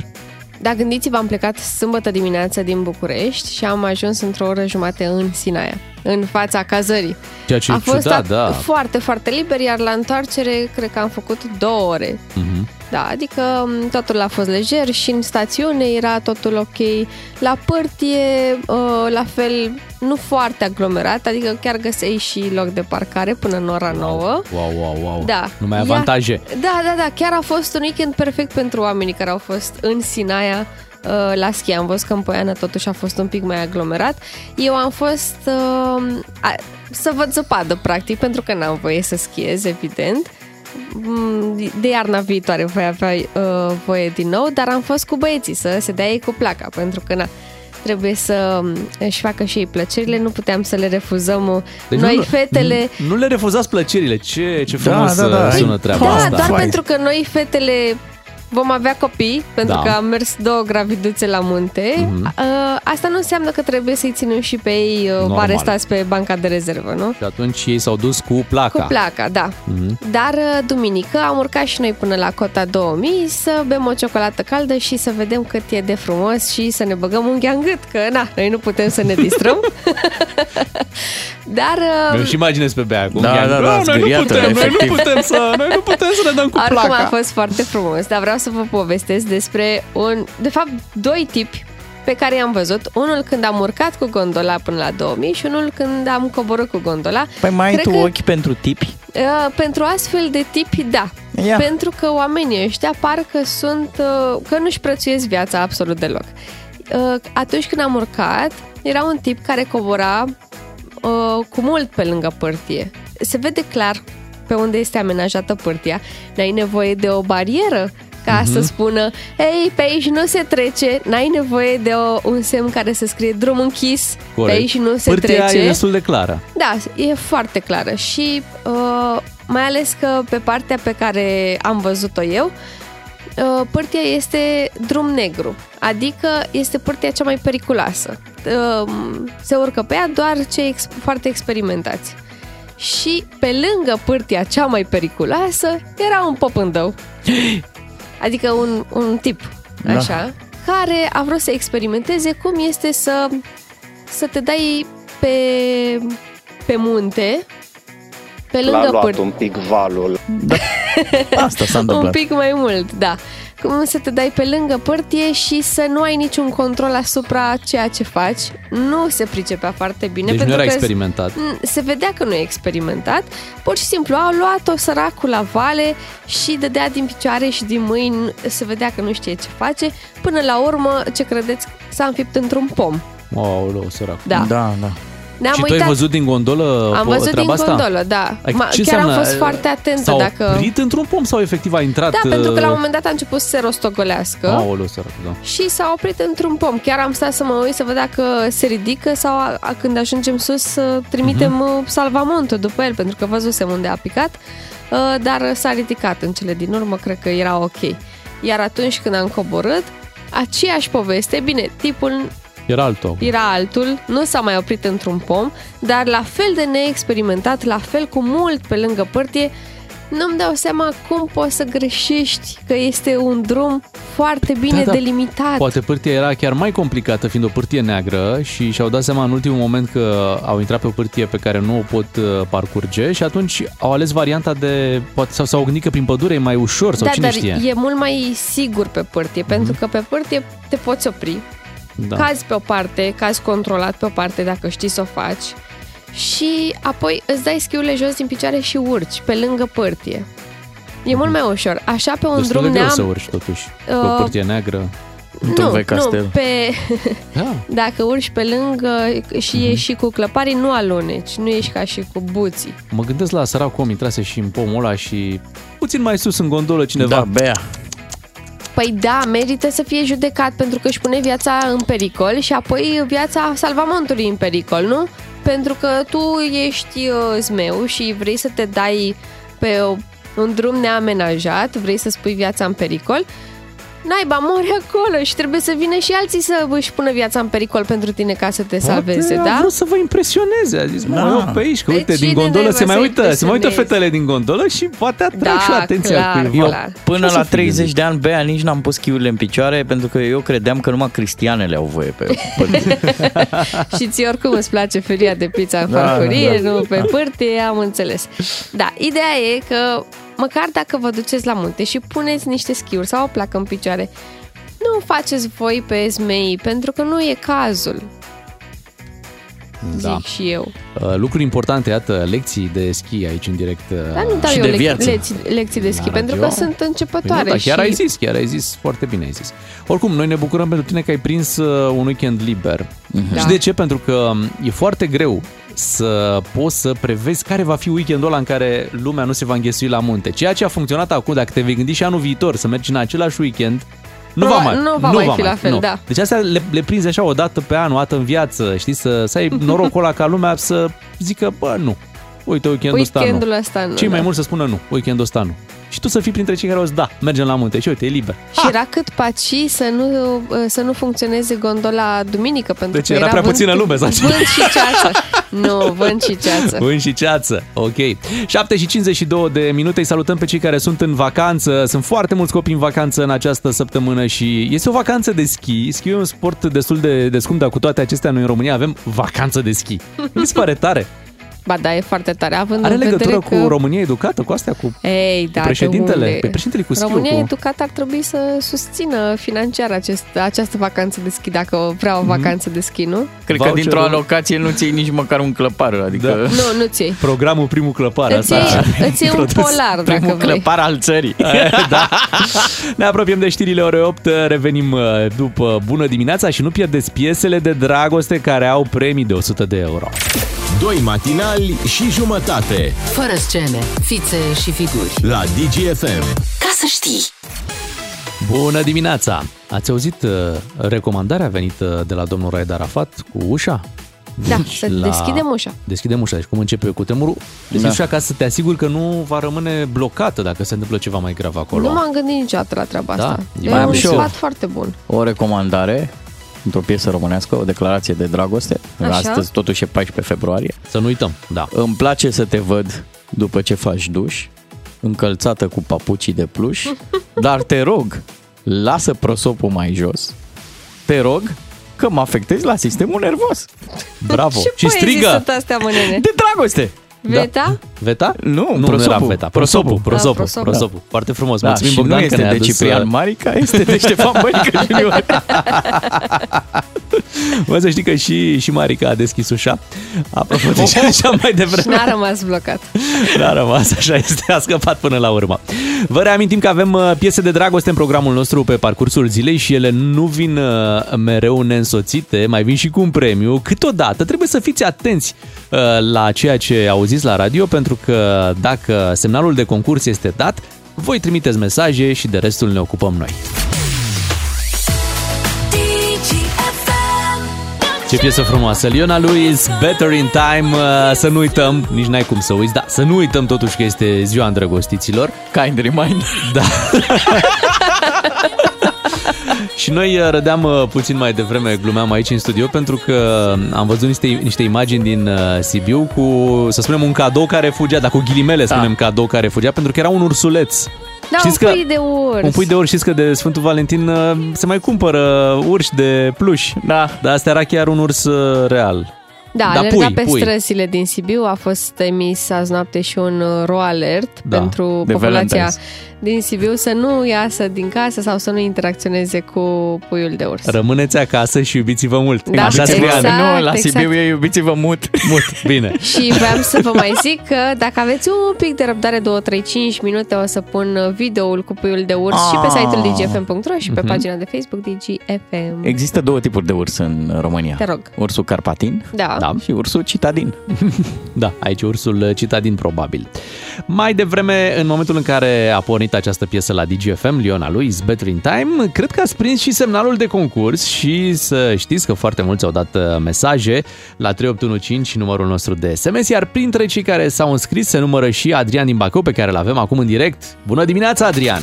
Da, gândiți-vă, am plecat sâmbătă dimineața din București și am ajuns într-o oră jumate în Sinaia, în fața cazării. Ceea ce a fost ciudat, da. foarte, foarte liber, iar la întoarcere cred că am făcut două ore. Uh-huh. Da, adică totul a fost lejer și în stațiune era totul ok. La pârtie, la fel, nu foarte aglomerat, adică chiar găseai și loc de parcare până în ora nouă. Wow, wow, wow, wow. Da. Numai avantaje. Da, da, da, chiar a fost un weekend perfect pentru oamenii care au fost în Sinaia la schi. Am văzut că în Poiana totuși a fost un pic mai aglomerat. Eu am fost uh, a, să văd zăpadă, practic, pentru că n-am voie să schiez, evident. De iarna viitoare voi avea uh, voie din nou, dar am fost cu băieții să se dea ei cu placa, pentru că na, trebuie să își facă și ei plăcerile, nu puteam să le refuzăm deci noi nu, fetele. Nu, nu le refuzați plăcerile, ce, ce frumos da, da, da. sună treaba da, asta. Da, doar Vai. pentru că noi fetele vom avea copii, pentru da. că am mers două graviduțe la munte. Mm-hmm. Asta nu înseamnă că trebuie să-i ținem și pe ei arestați pe banca de rezervă, nu? Și atunci ei s-au dus cu placa. Cu placa, da. Mm-hmm. Dar duminică am urcat și noi până la cota două mii să bem o ciocolată caldă și să vedem cât e de frumos și să ne băgăm unghia în gât, că na, noi nu putem să ne distrăm. Dar... mi-și imaginez pe Bea cu da, unghia da, da, da, noi, nu putem, noi, nu putem să, noi nu putem să ne dăm cu Oricum placa. Oricum a fost foarte frumos, dar vreau să vă povestesc despre un, de fapt, doi tipi pe care i-am văzut. Unul când am urcat cu gondola până la două mii și unul când am coborât cu gondola. Păi mai ai tu că, ochi pentru tipi? Uh, pentru astfel de tipi, da. Yeah. Pentru că oamenii ăștia parcă sunt, uh, că nu-și prețuiesc viața absolut deloc. Uh, atunci când am urcat, era un tip care cobora uh, cu mult pe lângă pârtie. Se vede clar pe unde este amenajată pârtia. N-ai nevoie de o barieră ca uh-huh. să spună, ei, pe aici nu se trece, n-ai nevoie de o, un semn care să scrie drum închis, Corect. pe aici nu se Pârtia trece. Pârtia e destul de clară. Da, e foarte clară și uh, mai ales că pe partea pe care am văzut-o eu, uh, pârtia este drum negru, adică este pârtia cea mai periculoasă. Uh, se urcă pe ea doar cei ex- foarte experimentați. Și pe lângă pârtia cea mai periculoasă era un popândău. Adică un, un tip, da. așa, care a vrut să experimenteze cum este să, să te dai pe, pe munte, pe lângă pârtie. L-a luat un pic valul. Da. Asta s-a întâmplat. Un pic mai mult, da. Cum să te dai pe lângă pârtie și să nu ai niciun control asupra ceea ce faci. Nu se pricepea foarte bine. Deci pentru nu era că experimentat. Se vedea că nu e experimentat. Pur și simplu au luat-o săracul la vale și dădea din picioare și din mâini. Se vedea că nu știe ce face. Până la urmă, ce credeți? S-a înfipt într-un pom. Aoleu, săracul. Da, da, da. Ne-am și uitat. Tu ai văzut din gondolă Am văzut din asta? gondolă, da. Ai, chiar înseamnă? am fost foarte atentă. S-a oprit dacă... într-un pom sau efectiv a intrat? Da, pentru că la un moment dat a început să se rostogolească. Aoleu, sărac, da. Și s-a oprit într-un pom. Chiar am stat să mă uit să văd dacă se ridică sau a, a, când ajungem sus să trimitem uh-huh. salvamontul după el, pentru că văzusem unde a picat, uh, dar s-a ridicat în cele din urmă, cred că era ok. Iar atunci când am coborât, aceeași poveste, bine, tipul... Era altul. Era altul, nu s-a mai oprit într-un pom, dar la fel de neexperimentat, la fel cu mult pe lângă pârtie, nu-mi dau seama cum poți să greșești, că este un drum foarte bine da, da. delimitat. Poate pârtia era chiar mai complicată, fiind o pârtie neagră și și-au dat seama în ultimul moment că au intrat pe o pârtie pe care nu o pot parcurge și atunci au ales varianta de, poate, sau s-au gândit că prin pădure e mai ușor sau da, cine știe. Da, dar e mult mai sigur pe pârtie, mm-hmm. pentru că pe pârtie te poți opri. Da. Cazi pe o parte, cazi controlat pe o parte dacă știi să o faci și apoi îți dai schiurile jos din picioare și urci pe lângă pârtie. E mult mai ușor. Așa pe un drum neam... să urci, totuși. Uh, o pârtie neagră. Nu, castel. Nu, pe... da. Dacă urci pe lângă și uh-huh. ieși cu clăparii, nu aluneci, nu ești ca și cu buții. Mă gândesc la săracul om, intrase și în pomul ăla și puțin mai sus în gondolă cineva. Da, bea. Păi da, merită să fie judecat pentru că își pune viața în pericol și apoi viața salvamontului în pericol, nu? Pentru că tu ești zmeu și vrei să te dai pe un drum neamenajat, vrei să spui viața în pericol, naiba, mori acolo și trebuie să vină și alții să își pună viața în pericol pentru tine ca să te salveze, da? Vreau să vă impresioneze, a zis, da. Mă, pe aici, că uite, deci, din gondolă se mai uită, se mai uită fetele din gondolă și poate atrag și atenția cuiva. Până la treizeci de ani, bea, nici n-am pus chiurile în picioare pentru că eu credeam că numai cristianele au voie pe pârtie. Și ție oricum îți place felia de pizza în farfurie, nu pe pârtie, am înțeles. Da, ideea e că măcar dacă vă duceți la munte și puneți niște schiuri sau o placă în picioare, nu faceți voi pe zmei, pentru că nu e cazul. Da. Zic și eu. Lucruri importante, iată, lecții de schi aici în direct. Dar nu dau eu de lec- lecții, lecții de schi, pentru că sunt începătoare. Păi nu, da, chiar și... ai zis, chiar ai zis, foarte bine ai zis. Oricum, noi ne bucurăm pentru tine că ai prins un weekend liber. Da. Și de ce? Pentru că e foarte greu să poți să prevezi care va fi weekendul ăla în care lumea nu se va înghesui la munte. Ceea ce a funcționat acum, dacă te vei gândi și anul viitor să mergi în același weekend, nu va mai, nu va mai fi la fel, da. Deci astea le, le prinzi așa o dată pe an, o dată în viață, știi, să, să ai norocul ăla ca lumea să zică, bă, nu, uite, weekendul ăsta nu. Asta nu. Cei mai mulți să spună nu, weekendul ăsta nu. Și tu să fii printre cei care auzi, da, mergem la munte și uite, e liber. Și ha! Era cât paci să nu, să nu funcționeze gondola duminică, pentru deci că era, era prea vânt, puțină lume. Vânt și ceață. Nu, vânt și ceață. Vânt și ceață, ok. șapte și cincizeci și două de minute, îi salutăm pe cei care sunt în vacanță. Sunt foarte mulți copii în vacanță în această săptămână și este o vacanță de schi. Schi e un sport destul de, de scump, dar cu toate acestea noi în România avem vacanță de schi. Mi se pare tare. Ba da, e foarte tare. Având Are legătură că... cu România educată, cu astea, cu, Ei, da, cu președintele, pe președintele cu schiul. România cu... educată ar trebui să susțină financiar acest, această vacanță de schi, dacă vrea o vacanță mm-hmm. de schi, nu? Cred Voucher-ul. Că dintr-o alocație nu ți-ai nici măcar un clăpar, adică... Da. Nu, nu ți-ai. Programul primul clăpar. Îți iei un polar, dacă primul clăpar al țării. Da. Ne apropiem de știrile ore opt, revenim după Bună Dimineața și nu pierdeți piesele de dragoste care au premii de o sută de euro. Doi matinali și jumătate. Fără scene, fițe și figuri. La Digi F M. Ca să știi. Bună dimineața! Ați auzit uh, recomandarea venită de la domnul Raed Arafat cu ușa? Da, deci să la... deschidem ușa. Deschidem ușa, deci cum începe cu tremurul, deschidem da. ușa ca să te asiguri că nu va rămâne blocată dacă se întâmplă ceva mai grav acolo. Nu m-am gândit niciodată la treaba da. asta. E mai un sfat foarte bun. O recomandare... într-o piesă românească, o declarație de dragoste. Așa. Astăzi totuși e paisprezece februarie. Să nu uităm, da. Îmi place să te văd după ce faci duș, încălțată cu papucii de pluș, dar te rog, lasă prosopul mai jos. Te rog că mă afectezi la sistemul nervos. Bravo! Ce și strigă! Astea, de dragoste! Veta? Da. Veta? Nu, nu, prosopul. Nu era veta. Prosopul, prosopul, prosopul. Da, prosopul. Da. Foarte frumos. Da, mulțumim, Bogdan, nu este de Ciprian Marica, este de Ștefan Bănică Junior. Vă să știi că și, și Marica a deschis ușa. Apropo de ce așa mai devreme. N-a rămas blocat. N-a rămas, așa este, a scăpat până la urmă. Vă reamintim că avem piese de dragoste în programul nostru pe parcursul zilei și ele nu vin mereu neînsoțite, mai vin și cu un premiu. Câteodată trebuie să fiți atenți la ceea ce auziți la radio, pentru că dacă semnalul de concurs este dat, voi trimiteți mesaje și de restul ne ocupăm noi. Ce piesă frumoasă, Leona Lewis, Better in Time, să nu uităm, nici n-ai cum să uiți, dar să nu uităm totuși că este ziua îndrăgostiților. Kind reminder. Da. Și noi rădeam puțin mai devreme, glumeam aici în studio, pentru că am văzut niște, niște imagini din Sibiu cu, să spunem, un cadou care fugea, dar cu ghilimele da. spunem cadou care fugea, pentru că era un ursuleț. Da, știți un pui că, de urs. Un pui de urs, știți că de Sfântul Valentin se mai cumpără urși de pluș. Da. Dar asta era chiar un urs real. Da, da, alerga pui, pe pui. străzile din Sibiu, a fost emis azi noapte și un ro alert da, pentru populația din Sibiu să nu iasă din casă sau să nu interacționeze cu puiul de urs. Rămâneți acasă și iubiți-vă mult. Da, așa exact, exact. Nu, la Sibiu exact. E iubiți-vă mult. Mult, bine. Și vreau să vă mai zic că dacă aveți un pic de răbdare, două, trei, cinci minute, o să pun videoul cu puiul de urs ah. și pe site-ul digi f m punct ro și pe uh-huh. pagina de Facebook Digi F M. Există două tipuri de urs în România. Te rog. Ursul carpatin. Da. Da. Și ursul citadin. Da, aici ursul citadin probabil. Mai devreme, în momentul în care a pornit această piesă la Digi F M, Leona lui Is Better in Time, cred că ați prins și semnalul de concurs și să știți că foarte mulți au dat mesaje la trei opt unu cinci, numărul nostru de S M S, iar printre cei care s-au înscris se numără și Adrian din Bacău, pe care îl avem acum în direct. Bună dimineața, Adrian!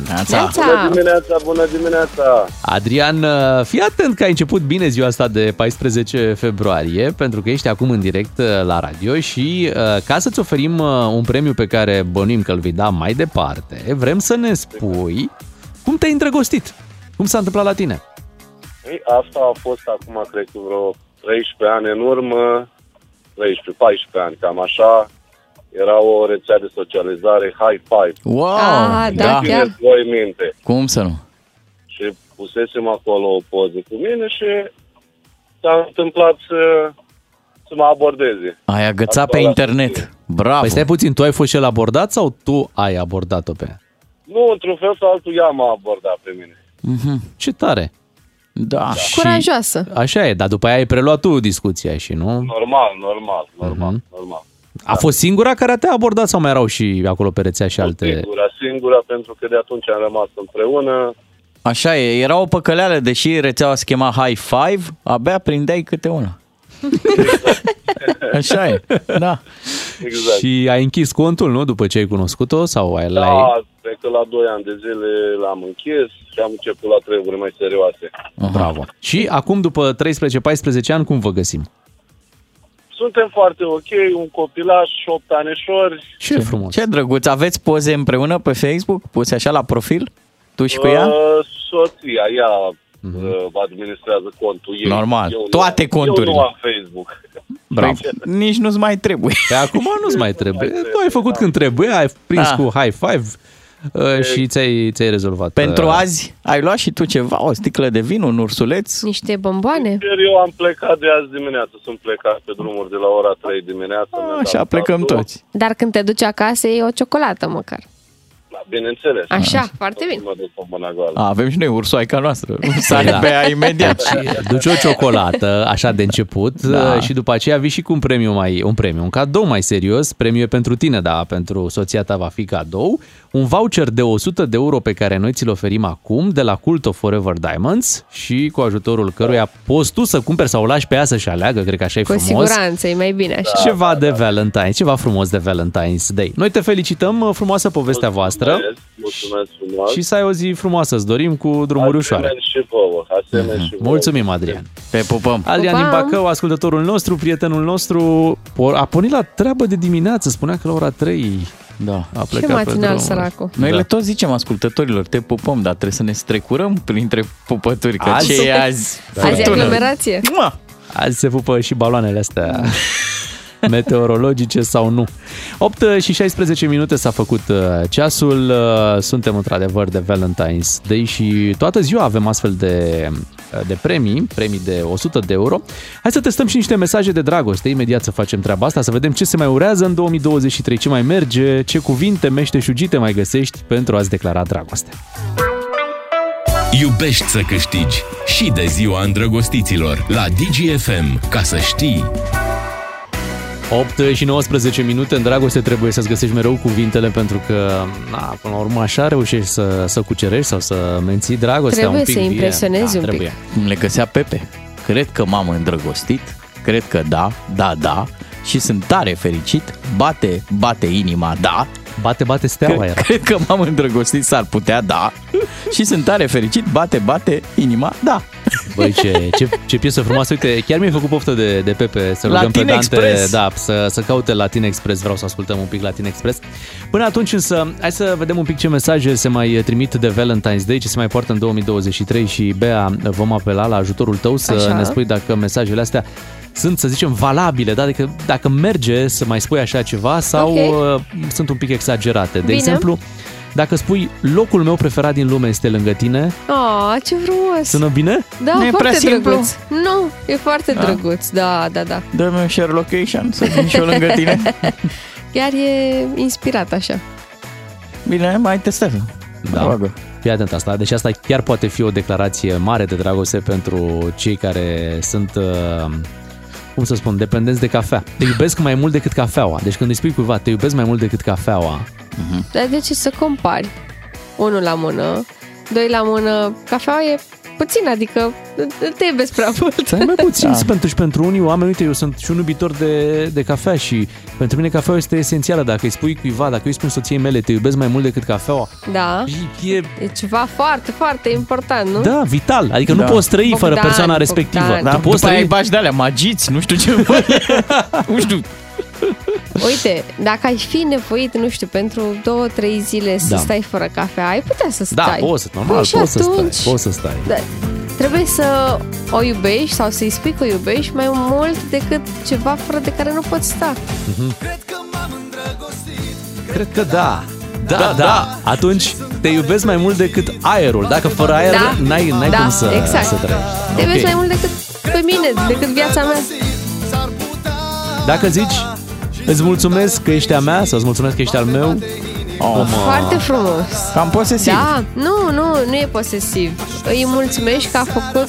Bună dimineața, bună dimineața! Adrian, fii atent că ai început bine ziua asta de paisprezece februarie, pentru că ești acum în direct la radio și ca să-ți oferim un premiu pe care bănuim că îl vei da mai departe, vrem să ne spui cum te-ai îndrăgostit, cum s-a întâmplat la tine. Ei, asta a fost acum, cred că vreo treisprezece ani în urmă, treisprezece paisprezece ani, cam așa. Era o rețea de socializare, High Five. Wow! Ah, da, da. Voi minte. Cum să nu? Și pusesem acolo o poză cu mine și s-a întâmplat să, să mă abordeze. Ai agățat pe internet. Bravo! Păi stai puțin, tu ai fost și el abordat sau tu ai abordat-o pe ea? Nu, într-un fel sau altul ea m-a abordat pe mine. Mm-hmm. Ce tare! Da. Și curajoasă! Așa e, dar după aia ai preluat tu discuția și nu? Normal, normal, normal, mm-hmm. normal. A da. fost singura care te-a abordat sau mai erau și acolo pe rețea și alte? Singura, singura, pentru că de atunci am rămas împreună. Așa e, era o păcăleală, deși rețeaua se chema High Five, abia prindeai câte una. Așa e, da. Exact. Și ai închis contul, nu? După ce ai cunoscut-o? Sau ai... Da, cred că la doi ani de zile l-am închis și am început la treburi mai serioase. Aha. Bravo. Și acum, după treisprezece paisprezece ani, cum vă găsim? Suntem foarte ok, un copilaș, opt anișori. Ce frumos! Ce drăguț! Aveți poze împreună pe Facebook? Puse așa la profil? Tu și cu ea? Uh, soția, ea uh-huh. administrează contul ei. Normal, eu toate nu, conturile. Eu nu am Facebook. Bravo. Nici nu-ți mai trebuie. Pe acum nu-ți mai trebuie. Tu ai făcut da. când trebuie, ai prins da. cu high five uh, și ți-ai, ți-ai rezolvat. Pentru uh, azi ai luat și tu ceva, o sticlă de vin, un ursuleț? Niște bomboane? Eu am plecat de azi dimineață, sunt plecat pe drumuri de la ora trei dimineață. A, așa plecăm patru. Toți. Dar când te duci acasă iei o ciocolată măcar. Bineînțeles. Așa, da. foarte bine. A, avem și noi ursoaica noastră. Sare da. pe ea imediat. Deci, duci o ciocolată, așa de început, da. și după aceea vii și cu un premiu, mai, un premiu, un cadou mai serios. Premiu e pentru tine, da, pentru soția ta va fi cadou. Un voucher de o sută de euro pe care noi ți-l oferim acum de la Cult of Forever Diamonds și cu ajutorul căruia poți tu să cumperi sau o lași pe ea să-și aleagă, cred că așa e frumos. Cu siguranță, e mai bine așa. Da, ceva da, de da. Valentine's, ceva frumos de Valentine's Day. Noi te felicităm, frumoasă povestea voastră. Mulțumesc, mulțumesc frumos. Și să ai o zi frumoasă, îți dorim cu drumuri ușoare. Și vouă, mm-hmm. și mulțumim, Adrian. Te pupăm. Adrian din Bacău, ascultătorul nostru, prietenul nostru, a pornit la treabă de dimineață, spunea că la ora trei da, a plecat. Ce matinal săracu. Noi da. le tot zicem ascultătorilor, te pupăm, dar trebuie să ne strecurăm printre pupături, că azi ce e azi? Da. Azi e aglomerație. Azi se pupă și baloanele astea. Meteorologice sau nu. opt și șaisprezece minute s-a făcut ceasul. Suntem într-adevăr de Valentine's Day și toată ziua avem astfel de, de premii, premii de o sută de euro. Hai să testăm și niște mesaje de dragoste. Imediat să facem treaba asta, să vedem ce se mai urează în două mii douăzeci și trei, ce mai merge, ce cuvinte meșteșugite mai găsești pentru a-ți declara dragoste. Iubești să câștigi și de ziua îndrăgostiților la Digi F M, ca să știi. opt și nouăsprezece minute, în dragoste trebuie să-ți găsești mereu cuvintele, pentru că, na, până la urmă, așa reușești să, să cucerești sau să menții dragostea. Trebuie un pic să impresionezi, da, un trebuie. Pic. Le găsea Pepe. Cred că m-am îndrăgostit, cred că da, da, da, și sunt tare fericit, bate, bate inima, da. Bate, bate steaua cred, era. Cred că m-am îndrăgostit, s-ar putea, da. Și sunt tare fericit, bate, bate inima, da. Băi, ce, ce, ce piesă frumoasă. Uite, chiar mi-ai făcut poftă de, de Pepe. Să rugăm pe Dante Express. Da, să, să caute Latin Express. Vreau să ascultăm un pic Latin Express. Până atunci însă, hai să vedem un pic ce mesaje se mai trimit de Valentine's Day, ce se mai poartă în două mii douăzeci și trei. Și Bea, vom apela la ajutorul tău să Așa. ne spui dacă mesajele astea sunt, să zicem, valabile, da? Adică dacă merge să mai spui așa ceva sau okay. sunt un pic exagerate. De Bine. exemplu, dacă spui locul meu preferat din lume este lângă tine. Oh, ce frumos! Sună bine? Da, nu foarte e drăguț. Nu, e foarte da. drăguț, da, da, da. Dă-mi un share location să vin și eu lângă tine. Chiar e inspirat așa. Bine, mai testăm. Da. Fii atent asta. Deci asta chiar poate fi o declarație mare de dragoste pentru cei care sunt... Uh, cum să spun, dependenți de cafea. Te iubesc mai mult decât cafeaua. Deci când îi spui cuiva, te iubesc mai mult decât cafeaua. Uh-huh. Dar de ce să compari? Unul la mână, doi la mână, cafeaua e puțin, adică te iubesc prea mult. Stai mai puțin, da. pentru, și pentru unii oameni, uite, eu sunt și un iubitor de, de cafea și pentru mine cafeaua este esențială. Dacă îi spui cuiva, dacă îi spui soției mele, te iubesc mai mult decât cafeaua. Da. E, e ceva foarte, foarte important, nu? Da, vital. Adică da. nu poți trăi Bogdan, fără persoana respectivă. Bogdan. Da, tu poți trăi bași de alea, magiți, nu știu ce. Nu știu. Uite, dacă ai fi nevoit, nu știu, pentru două, trei zile să da. stai fără cafea, ai putea să stai. Da, poți să, normal, poți, poți, atunci, să stai, poți să stai. Da, trebuie să o iubești sau să-i spui că o iubești mai mult decât ceva fără de care nu poți sta. Mm-hmm. Cred că m-am îndrăgostit. Cred că da. Da, da, da. Atunci te iubesc mai mult decât aerul. Dacă fără aer, da. n-ai, n-ai da, cum să, exact. să trăiești. Te iubesc okay. mai mult decât pe mine, decât viața mea. Dacă zici... Îți mulțumesc că ești a mea sau îți mulțumesc că ești al meu. Oh, foarte frumos. Cam posesiv. Da, nu, nu, nu e posesiv. Îi mulțumești că a făcut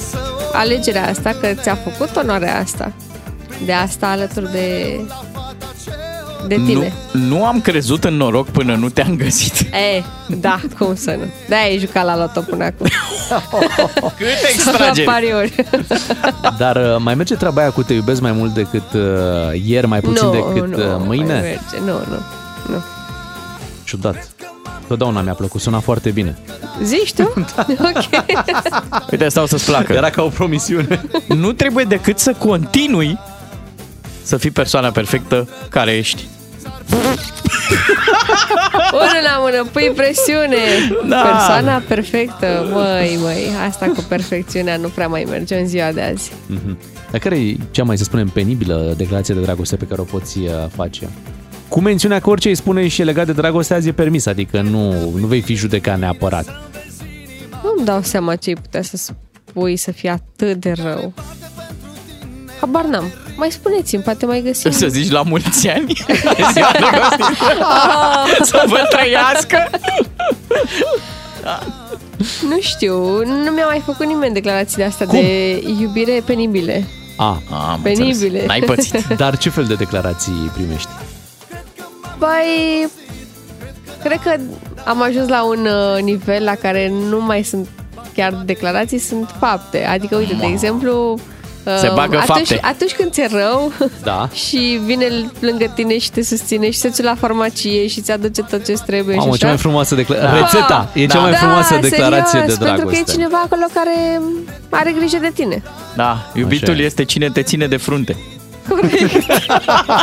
alegerea asta, că ți-a făcut onoarea asta. De asta alături de, de tine. Nu, nu am crezut în noroc până nu te-am găsit. E, da, cum să nu. Da, ai jucat la loto până acum. Cât extrageri. Dar mai merge treaba aia cu te iubesc mai mult decât uh, ieri, mai puțin no, decât no, mâine? Mai merge. Nu, nu, nu. Ciudat. Totdeauna mi-a plăcut, suna foarte bine. Zici tu? Da. Ok. Uite, stau să-ți placă. Era ca o promisiune. Nu trebuie decât să continui să fii persoana perfectă care ești. Unul la mână, pui presiune. Da. Persoana perfectă. Măi, măi, asta cu perfecțiunea nu prea mai merge în ziua de azi. Mm-hmm. Dar care e cea mai, să spunem, penibilă declarație de dragoste pe care o poți face? Cu mențiunea că orice îi spune și e legat de dragoste azi e permis, adică nu, nu vei fi judecat neapărat. Nu-mi dau seama ce-i putea să spui să fie atât de rău. Habar n-am. Mai spuneți-mi, poate mai găsim. Să zici la mulți ani? Oh. Să vă trăiască? Nu știu, nu mi-a mai făcut nimeni declarațiile astea Cum? de iubire penibile. A, am penibile. N-ai pățit. Dar ce fel de declarații primești? Băi, cred că am ajuns la un nivel la care nu mai sunt chiar declarații, sunt fapte. Adică, uite, de exemplu... Se bagă atunci, fapte. Atunci când ți-e rău da. și vine lângă tine și te susține și se duce la farmacie și ți-aduce tot ce trebuie. Mamă, și cea mai frumoasă declarație. Rețeta da. e cea mai da, frumoasă declarație serios, de dragoste. Pentru că e cineva acolo care are grijă de tine. Da, iubitul Așa. este cine te ține de frunte. Corect.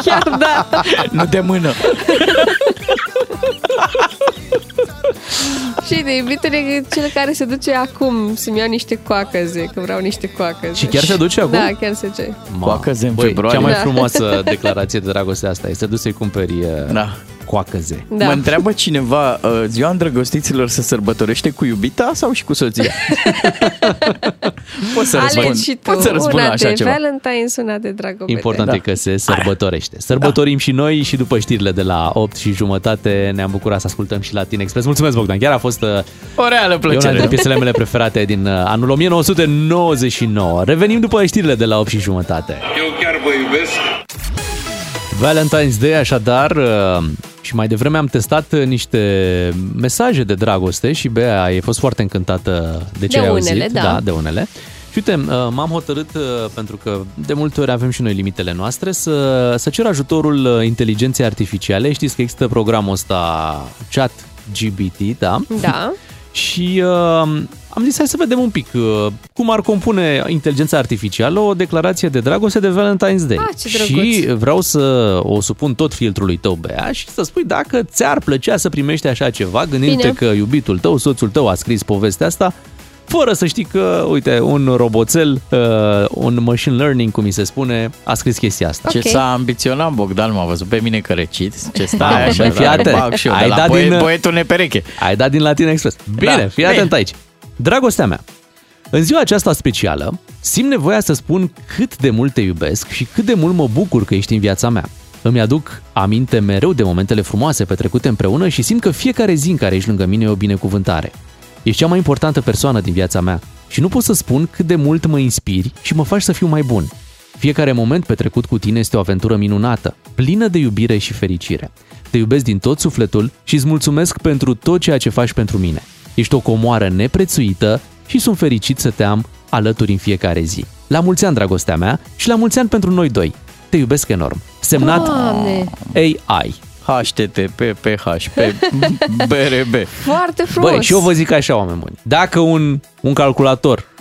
Chiar da. Nu de mână. Și de iubitul e cel care se duce acum să-mi iau niște coacăze, că vreau niște coacăze. Și chiar se duce acum? Da, chiar se duce. Coacăze în februarie. Cea mai da. frumoasă declarație de dragoste asta este să duci să-i cumperi da. coacăze. Da. Mă întreabă cineva, ziua îndrăgostiților se sărbătorește cu iubita sau și cu soția? Poți să răspund. Poți să răspund la așa ceva. Valentine's, una de dragobete. Important da. e că se sărbătorește. Sărbătorim da. și noi și după știrile de la opt și jumătate ne-am bucurat să ascultăm și la Teen Express. Mulțumesc, Bogdan. Chiar a fost o reală plăcere. E una din piesele mele preferate din anul nouăsprezece nouăzeci și nouă. Revenim după știrile de la opt și jumătate. Eu chiar vă iubesc. Valentine's Day, așadar, și mai devreme am testat niște mesaje de dragoste și Bea a fost foarte încântată de ce ai auzit. De unele, da. da. De unele. Și uite, m-am hotărât, pentru că de multe ori avem și noi limitele noastre, să, să cer ajutorul inteligenței artificiale. Știți că există programul ăsta Chat G P T, da? Da. Și uh, am zis, hai să vedem un pic uh, cum ar compune inteligența artificială o declarație de dragoste de Valentine's Day. Ah, și vreau să o supun tot filtrului tău, Bea, și să spui dacă ți-ar plăcea să primești așa ceva, gândindu-te că iubitul tău, soțul tău a scris povestea asta, fără să știi că, uite, un roboțel, uh, un machine learning, cum mi se spune, a scris chestia asta. Okay. Ce s-a ambiționat Bogdan, m-a văzut pe mine că recit, ce stai așa, dar și eu, ai de dat poet, din, poetul nepereche. Ai dat din Latin Express. Bine, da, fii atent aici. Dragostea mea, în ziua aceasta specială, simt nevoia să spun cât de mult te iubesc și cât de mult mă bucur că ești în viața mea. Îmi aduc aminte mereu de momentele frumoase petrecute împreună și simt că fiecare zi în care ești lângă mine e o binecuvântare. Ești cea mai importantă persoană din viața mea și nu pot să spun cât de mult mă inspiri și mă faci să fiu mai bun. Fiecare moment petrecut cu tine este o aventură minunată, plină de iubire și fericire. Te iubesc din tot sufletul și îți mulțumesc pentru tot ceea ce faci pentru mine. Ești o comoară neprețuită și sunt fericit să te am alături în fiecare zi. La mulți ani, dragostea mea, și la mulți ani pentru noi doi. Te iubesc enorm. Semnat Doamne. A I. H T T P P H P B R B. Foarte frumos. Băi, și eu vă zic așa, oameni buni. Dacă un, un calculator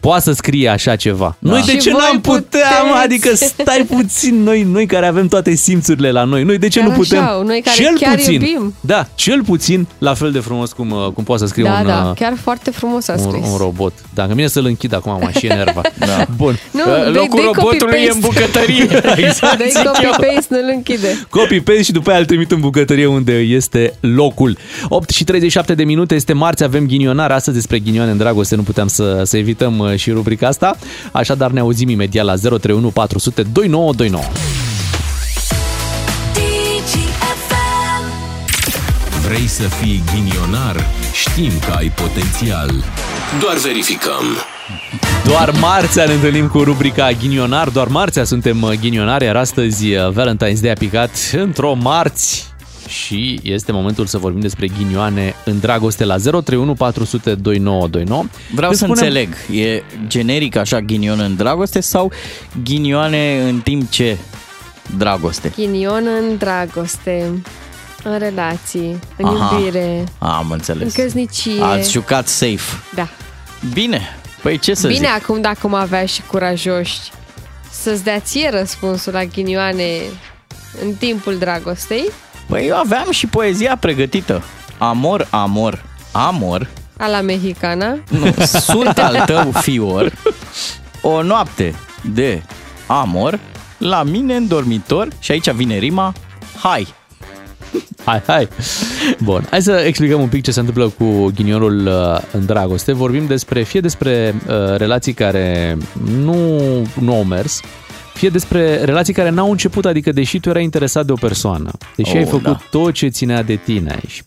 poate să scrie așa ceva, da, noi de și ce n-am putea, adică stai puțin, noi, noi care avem toate simțurile la noi, noi de ce chiar nu putem? Așa, noi care cel chiar puțin, iubim. Da, cel puțin la fel de frumos cum, cum poate să scrie da, un, da, chiar foarte frumos a scris. Un, un robot. Dacă mine să-l închid acum, m-aș fi enervat. Da. Bun. Nu, uh, locul de, de robotului e în bucătărie. Exact. Dă-i copy-paste, nu-l închide. Copy-paste și după aia îl trimit în bucătărie unde este locul. opt și treizeci și șapte de minute, este marți, avem ghinionar. Astăzi despre ghinioane în dragoste nu puteam să, să evităm și rubrica asta, așadar ne auzim imediat la zero trei unu patru zero zero doi nouă doi nouă. Vrei să fii ghinionar? Știm că ai potențial. Doar verificăm. Doar marțea ne întâlnim cu rubrica Ghinionar, doar marțea suntem ghinionari, iar astăzi Valentine's Day a picat într-o marți. Și este momentul să vorbim despre ghinioane în dragoste la zero trei unu patru zero zero doi nouă doi nouă. Vreau de să spunem... înțeleg, e generic așa ghinion în dragoste sau ghinioane în timp ce dragoste? Ghinion în dragoste, în relații, în aha, iubire, am înțeles, în căsnicie. Ați jucat safe. Da. Bine, păi ce să Bine, zic? Bine, acum dacă mă avea și curajoși să-ți dea ție răspunsul la ghinioane în timpul dragostei. Păi eu aveam și poezia pregătită. Amor, amor, amor. A la mexicana. Nu, sunt al tău fior. O noapte de amor la mine în dormitor. Și aici vine rima. Hai! Hai, hai! Bun, hai să explicăm un pic ce se întâmplă cu ghinionul în dragoste. Vorbim despre, fie despre uh, relații care nu, nu au mers, fie despre relații care n-au început, adică deși tu erai interesat de o persoană, deși oh, ai făcut da. tot ce ținea de tine și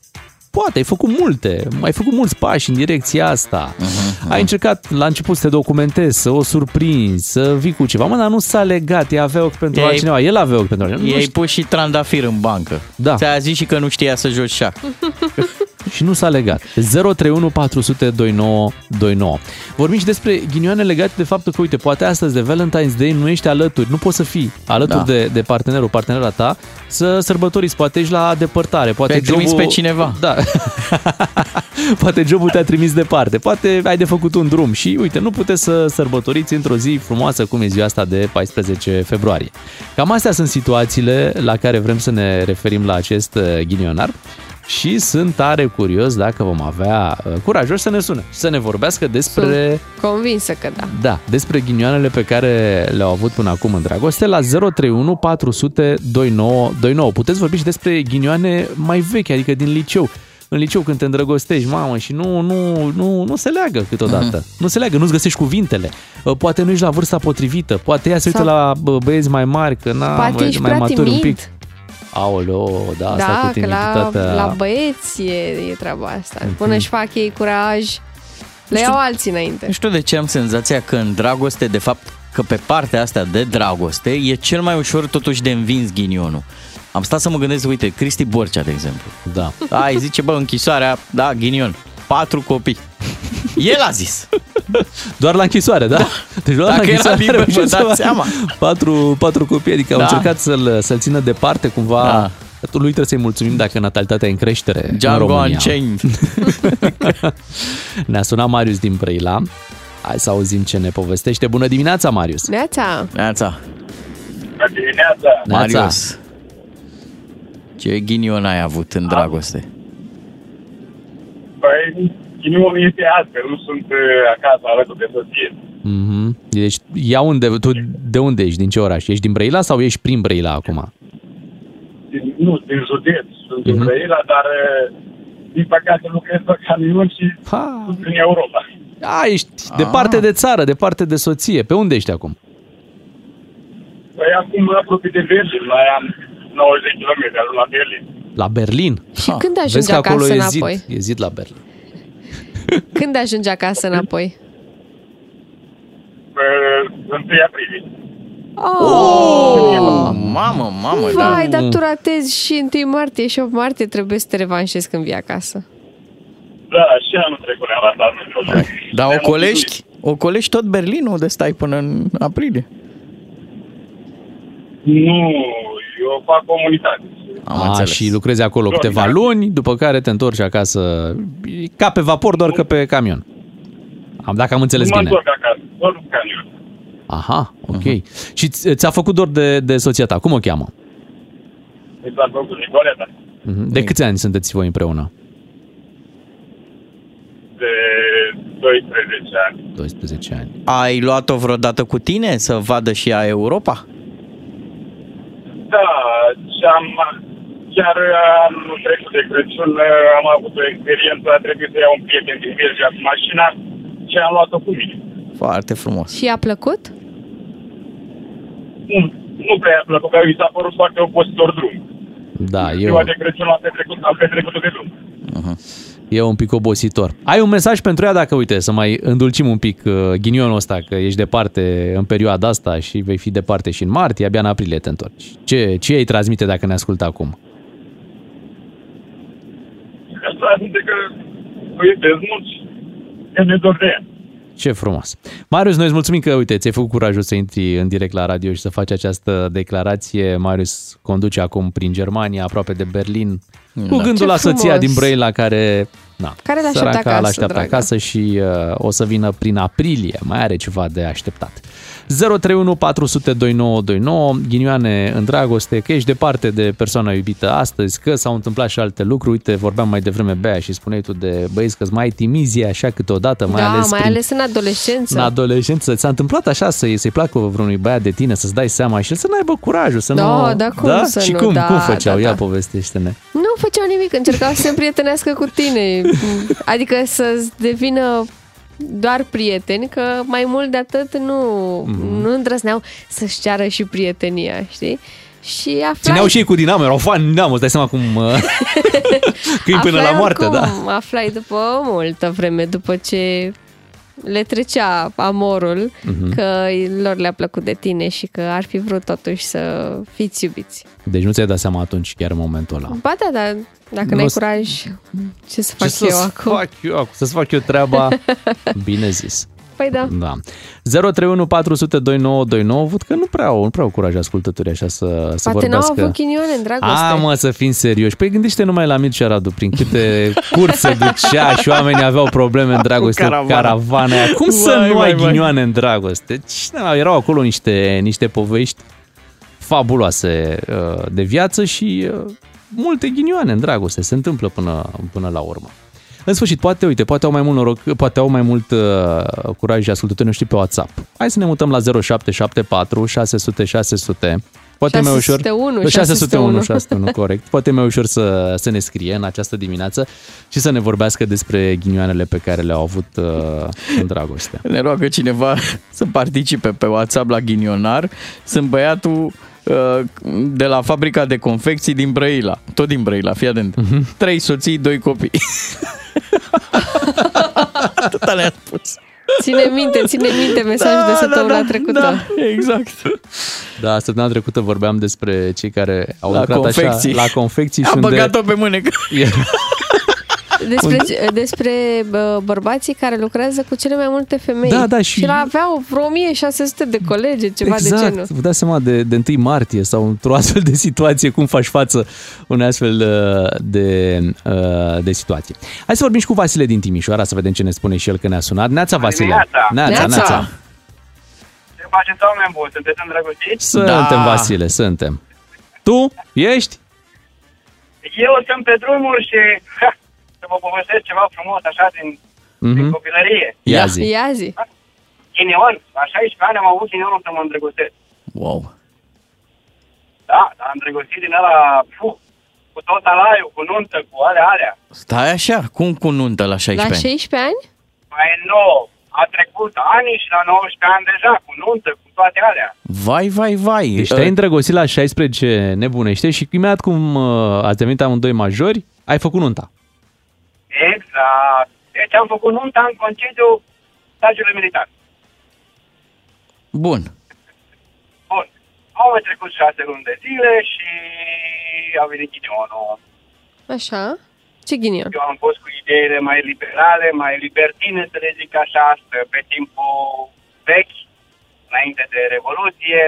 poate ai făcut multe, ai făcut mulți pași în direcția asta, uh-huh, uh-huh. ai încercat la început să te documentezi, să o surprinzi, să vii cu ceva, mă, dar nu s-a legat, ea avea ochi pentru ei, altcineva, el avea ochi pentru altcineva. I-ai pus și trandafir în bancă, da. Ți-a zis și că nu știa să joci șah. Și nu s-a legat. zero trei unu patru zero zero doi nouă doi nouă. Vorbim și despre ghinioane legate de faptul că, uite, poate astăzi de Valentine's Day nu ești alături, nu poți să fii alături da. de, de partenerul, partenera ta, să sărbătoriți, poate ești la depărtare, poate te-ai trimis pe cineva. Da. Poate jobul te-a trimis departe, poate ai de făcut un drum și, uite, nu puteți să sărbătoriți într-o zi frumoasă cum e ziua asta de paisprezece februarie. Cam astea sunt situațiile la care vrem să ne referim la acest ghinionar. Și sunt tare curios dacă vom avea curajos să ne sune, să ne vorbească despre... Sunt convinsă că da. Da, despre ghinioanele pe care le-au avut până acum în dragoste la zero trei unu patru zero zero doi nouă doi nouă. Puteți vorbi și despre ghinioane mai vechi, adică din liceu. În liceu când te îndrăgostești, mamă, și nu, nu, nu, nu se leagă câteodată. Uh-huh. Nu se leagă, nu-ți găsești cuvintele. Poate nu ești la vârsta potrivită, poate ea se uită la băieți mai mari, că na, poate ești mai maturi un pic. Aoleo, da, asta da, cu timiditatea. Da, la, la băieți e, e treaba asta. Până își fac ei curaj, le știu, iau alții înainte. Nu știu de ce am senzația că în dragoste, de fapt, că pe partea asta de dragoste, e cel mai ușor totuși de învins ghinionul. Am stat să mă gândesc, uite, Cristi Borcea, de exemplu. Da. Ai zice, bă, închisoarea, da, ghinion, patru copii. El a zis. Doar la închisoare, da? Deci doar dacă la închisoare, era liber, vă dați seama. Patru, patru copii, adică da. au încercat să-l, să-l țină departe cumva. Da. Lui trebuie să-i mulțumim dacă natalitatea e în creștere Django în România. Ne-a sunat Marius din Brăila. Hai să auzim ce ne povestește. Bună dimineața, Marius! Neața! Neața! Bună dimineața! Marius! Ce ghinion ai avut în dragoste? Păi... Inimul este astfel, nu sunt acasă alături de soție. Mm-hmm. Deci, ia unde, tu de unde ești, din ce oraș? Ești din Brăila sau ești prin Brăila acum? Din, nu, din județ. Sunt mm-hmm. din Brăila, dar din păcate lucrez pe camion și ha. În Europa. A, ești ah. departe de țară, departe de soție. Pe unde ești acum? Păi acum aproape de Berlin, mai am nouăzeci de kilometri la Berlin. La Berlin? Și ha. Când ajungi acasă acolo înapoi? E zid, e zid la Berlin. Când ajungi acasă înapoi? întâi aprilie. Oh! Oh! Mamă, mamă! Vai, da. Dar tu ratezi și întâi martie și opt martie, trebuie să te revanșezi când vii acasă. Da, și anul trecut am ratat. Dar o colești, o colești tot Berlinul de stai până în aprilie? Nu, eu fac comunitate. Am A, și lucrezi acolo doar câteva luni, după care te întorci acasă, ca pe vapor, doar că pe camion. Dacă am înțeles mă bine. Mă întorc acasă, doar pe camion. Aha, ok. Uh-huh. Și ți-a făcut dor de, de soția ta, cum o cheamă? S-a făcut Nicoleta. Uh-huh. De câți ani sunteți voi împreună? De doisprezece ani. doisprezece ani. Ai luat-o vreodată cu tine să vadă și ea Europa? Da, am, chiar anul trecut de Crăciun am avut o experiență, a trebuit să iau un prieten din Virgea cu mașina și am luat-o cu mine. Foarte frumos. Și i-a plăcut? Nu, nu prea i-a plăcut, că mi s-a părut foarte opositor drum. Da, eu... Ziua de Crăciun l-am petrecut, am petrecut de drum. Uh-huh. E un pic obositor. Ai un mesaj pentru ea dacă, uite, să mai îndulcim un pic uh, ghinionul ăsta, că ești departe în perioada asta și vei fi departe și în martie, abia în aprilie te întorci. Ce, ce îi transmite dacă ne ascultă acum? Îi transmite că îi iubesc mult și ne dor de ea. Ce frumos. Marius, noi îți mulțumim că, uite, ți-ai făcut curajul să intri în direct la radio și să faci această declarație. Marius conduce acum prin Germania, aproape de Berlin, da. Cu gândul ce la frumos. Soția din Brăila care, na, care l-așteaptă acasă, l-așteaptă acasă și uh, o să vină prin aprilie. Mai are ceva de așteptat. zero trei unu patru zero zero doi nouă doi nouă. Ghinioane în dragoste, că ești departe de persoana iubită astăzi, că s-au întâmplat și alte lucruri. Uite, vorbeam mai devreme, Bea, și spuneai tu de băieți că-s mai timizie așa câteodată. Mai da, ales mai prin... ales în adolescență. În adolescență. Ți-a întâmplat așa să-i, să-i placă vreunui băiat de tine, să-ți dai seama și el să n-aibă curajul, să da, nu... Da, cum da? Să și nu, cum, da, cum făceau? Da, da. Ia, povestește-ne. Nu făceau nimic, încercau să se împrietenească cu tine. Adică să-ți devină... doar prieteni, că mai mult de atât nu, mm. nu îndrăzneau să-și ceară și prietenia, știi? Și aflai... Țineau și ei cu dinamo, erau fan dinamo, îți dai seama cum... Câini până la moarte, cum? Da. Aflai după multă vreme, după ce le trecea amorul, mm-hmm. că lor le-a plăcut de tine și că ar fi vrut totuși să fiți iubiți. Deci nu ți-ai dat seama atunci, chiar în momentul ăla. Ba da, dar dacă nu n-ai curaj, ce să fac ce eu acum? Fac eu acum? Să-ți fac eu treaba, bine zis. Păi da. Da. zero trei unu patru zero zero doi nouă doi nouă. Văd că nu prea au, nu prea au curaj ascultătorii așa să, să vorbească. Poate n-au avut chinione în dragoste. A, mă, să fim serioși. Păi gândește numai la Mircea Radu, prin câte curse ducea și oamenii aveau probleme în dragoste. Caravana. Caravana. Cum vai, să nu vai, ai ghinioane în dragoste? Cine, erau acolo niște, niște povești fabuloase de viață și multe ghinioane în dragoste. Se întâmplă până, până la urmă. În sfârșit, poate, uite, poate au mai mult noroc, poate au mai mult uh, curaj ascultătorii noștri pe WhatsApp. Hai să ne mutăm la zero șapte șapte patru șase zero zero șase zero zero. Poate mai ușor. șase zero unu șase zero unu, șase zero unu, corect. Poate mai ușor să, să ne scrie în această dimineață și să ne vorbească despre ghinioanele pe care le-au avut uh, în dragoste. Ne roagă cineva să participe pe WhatsApp la ghinionar. Sunt băiatul de la fabrica de confecții din Brăila. Tot din Brăila, fii atent. Uh-huh. Trei soții, doi copii. Atâta le-a spus. Ține minte, ține minte mesajul da, de săptămâna da, da, trecută. Da, exact. Da, săptămâna trecută vorbeam despre cei care au la lucrat confecții. Așa la confecții. A băgat-o de... pe mânecă. Despre, despre bărbații care lucrează cu cele mai multe femei. Da, da, și... și aveau vreo o mie șase sute de colegi, ceva exact. De genul. Exact, vă dați seama de, de întâi martie sau într-o astfel de situație, cum faci față unei astfel de, de situație. Hai să vorbim și cu Vasile din Timișoara, să vedem ce ne spune și el că ne-a sunat. Neața, Vasile! Neața! Neața, neața! Ce faceți, oameni buni? Sunteți îndrăgostiți? Suntem, da. Vasile, suntem. Tu ești? Eu sunt pe drumul și... Să vă povestesc ceva frumos, așa, din mm-hmm. din copilărie. Ia zi. Ia zi. Chineon, la șaisprezece ani am avut chineonul să mă îndrăgostesc. Wow. Da, am îndrăgostit din ăla, fuh, cu tot alaiul, cu nuntă, cu alea, alea. Stai așa, cum cu nuntă la șaisprezece ani? La șaisprezece ani? Mai nou, a trecut ani și la nouăsprezece ani deja, cu nuntă, cu toate alea. Vai, vai, vai. Deci te-ai îndrăgostit la șaisprezece, nebunește, și imediat cum ați devenit amândoi majori, ai făcut nunta. Exact. Deci am făcut nunta în concediu stagiului militar. Bun. Bun. Au mai trecut șase luni de zile și a venit ghinionul. Așa? Ce ghinion? Eu am fost cu ideile mai liberale, mai libertine, să le zic așa, pe timpul vechi, înainte de Revoluție,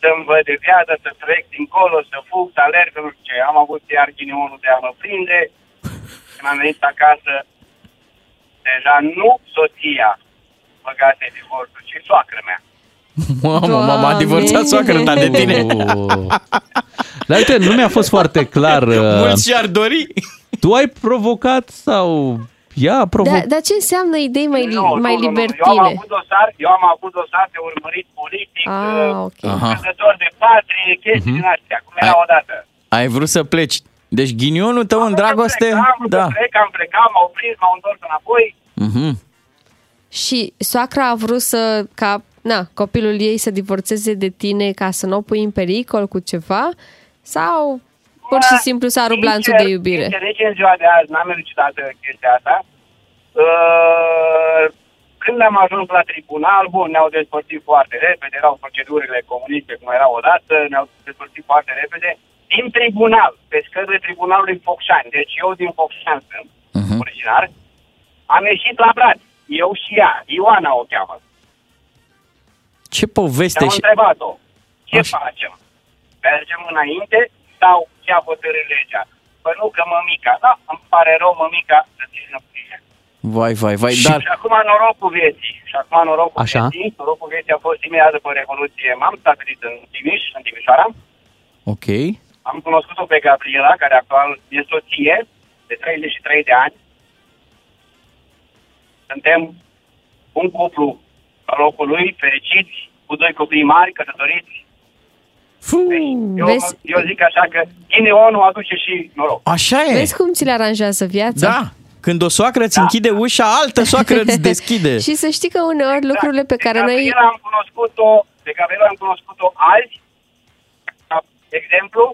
să-mi văd de viață, să trec dincolo, să fug, să alerg, nu știu ce. Am avut iar ghinionul de a mă prinde. Când am venit acasă, deja nu soția băgase divorțul, ci soacră mea. Mamă, mama a divorțat soacră ta de tine. Dar uite, nu mi-a fost foarte clar. Mulți și-ar dori. Tu ai provocat sau ea a provocat? Da, dar ce înseamnă idei mai, li nu, mai nu, libertine? Nu, eu, am avut dosar, eu am avut dosar de urmărit politic, ah, okay. Căzător de patrie, chestii din uh-huh. astea, cum era ai, odată. Ai vrut să pleci. Deci ghinionul tău am în dragoste... Plec, am vrut da. să plec, am plecat, m-au prins, m-au întors înapoi. Uh-huh. Și soacra a vrut să... ca na, copilul ei să divorțeze de tine ca să nu o pui în pericol cu ceva? Sau... pur și simplu s-a rupt lanțul de iubire. Înțelege în ziua de azi, n-am elucidat chestia asta. Când am ajuns la tribunal, bun, ne-au despărțit foarte repede, erau procedurile comuniste cum erau odată, ne-au despărțit foarte repede. Din tribunal, pe scările tribunalului Focșani, deci eu din Focșani sunt uh-huh. originar, am ieșit la braț, eu și ea, Ioana o cheamă. Ce poveste și... am întrebat-o, ce Așa. facem? Mergem înainte sau... a hotărât legea. Păi nu că mămica, da, îmi pare rău mămica să țină cu tine. Vai, vai, vai, și, dar... Și acum norocul vieții. Și acum norocul Așa. vieții. Norocul vieții a fost imediat după Revoluție. M-am stabilit în Timiș, în Timișoara. Ok. Am cunoscut-o pe Gabriela, care actual e soție de treizeci și trei de ani. Suntem un cuplu al locului, fericiți, cu doi copii mari, căsătoriți. Eu, eu zic așa că ghinionul aduce și noroc. Așa e. Vezi cum ți le aranjează viața? Da. Când o soacră îți da. închide ușa, altă soacră îți deschide. Și să știi că uneori da. lucrurile pe de care noi... Am cunoscut-o, de Gabriela am cunoscut-o azi, ca exemplu,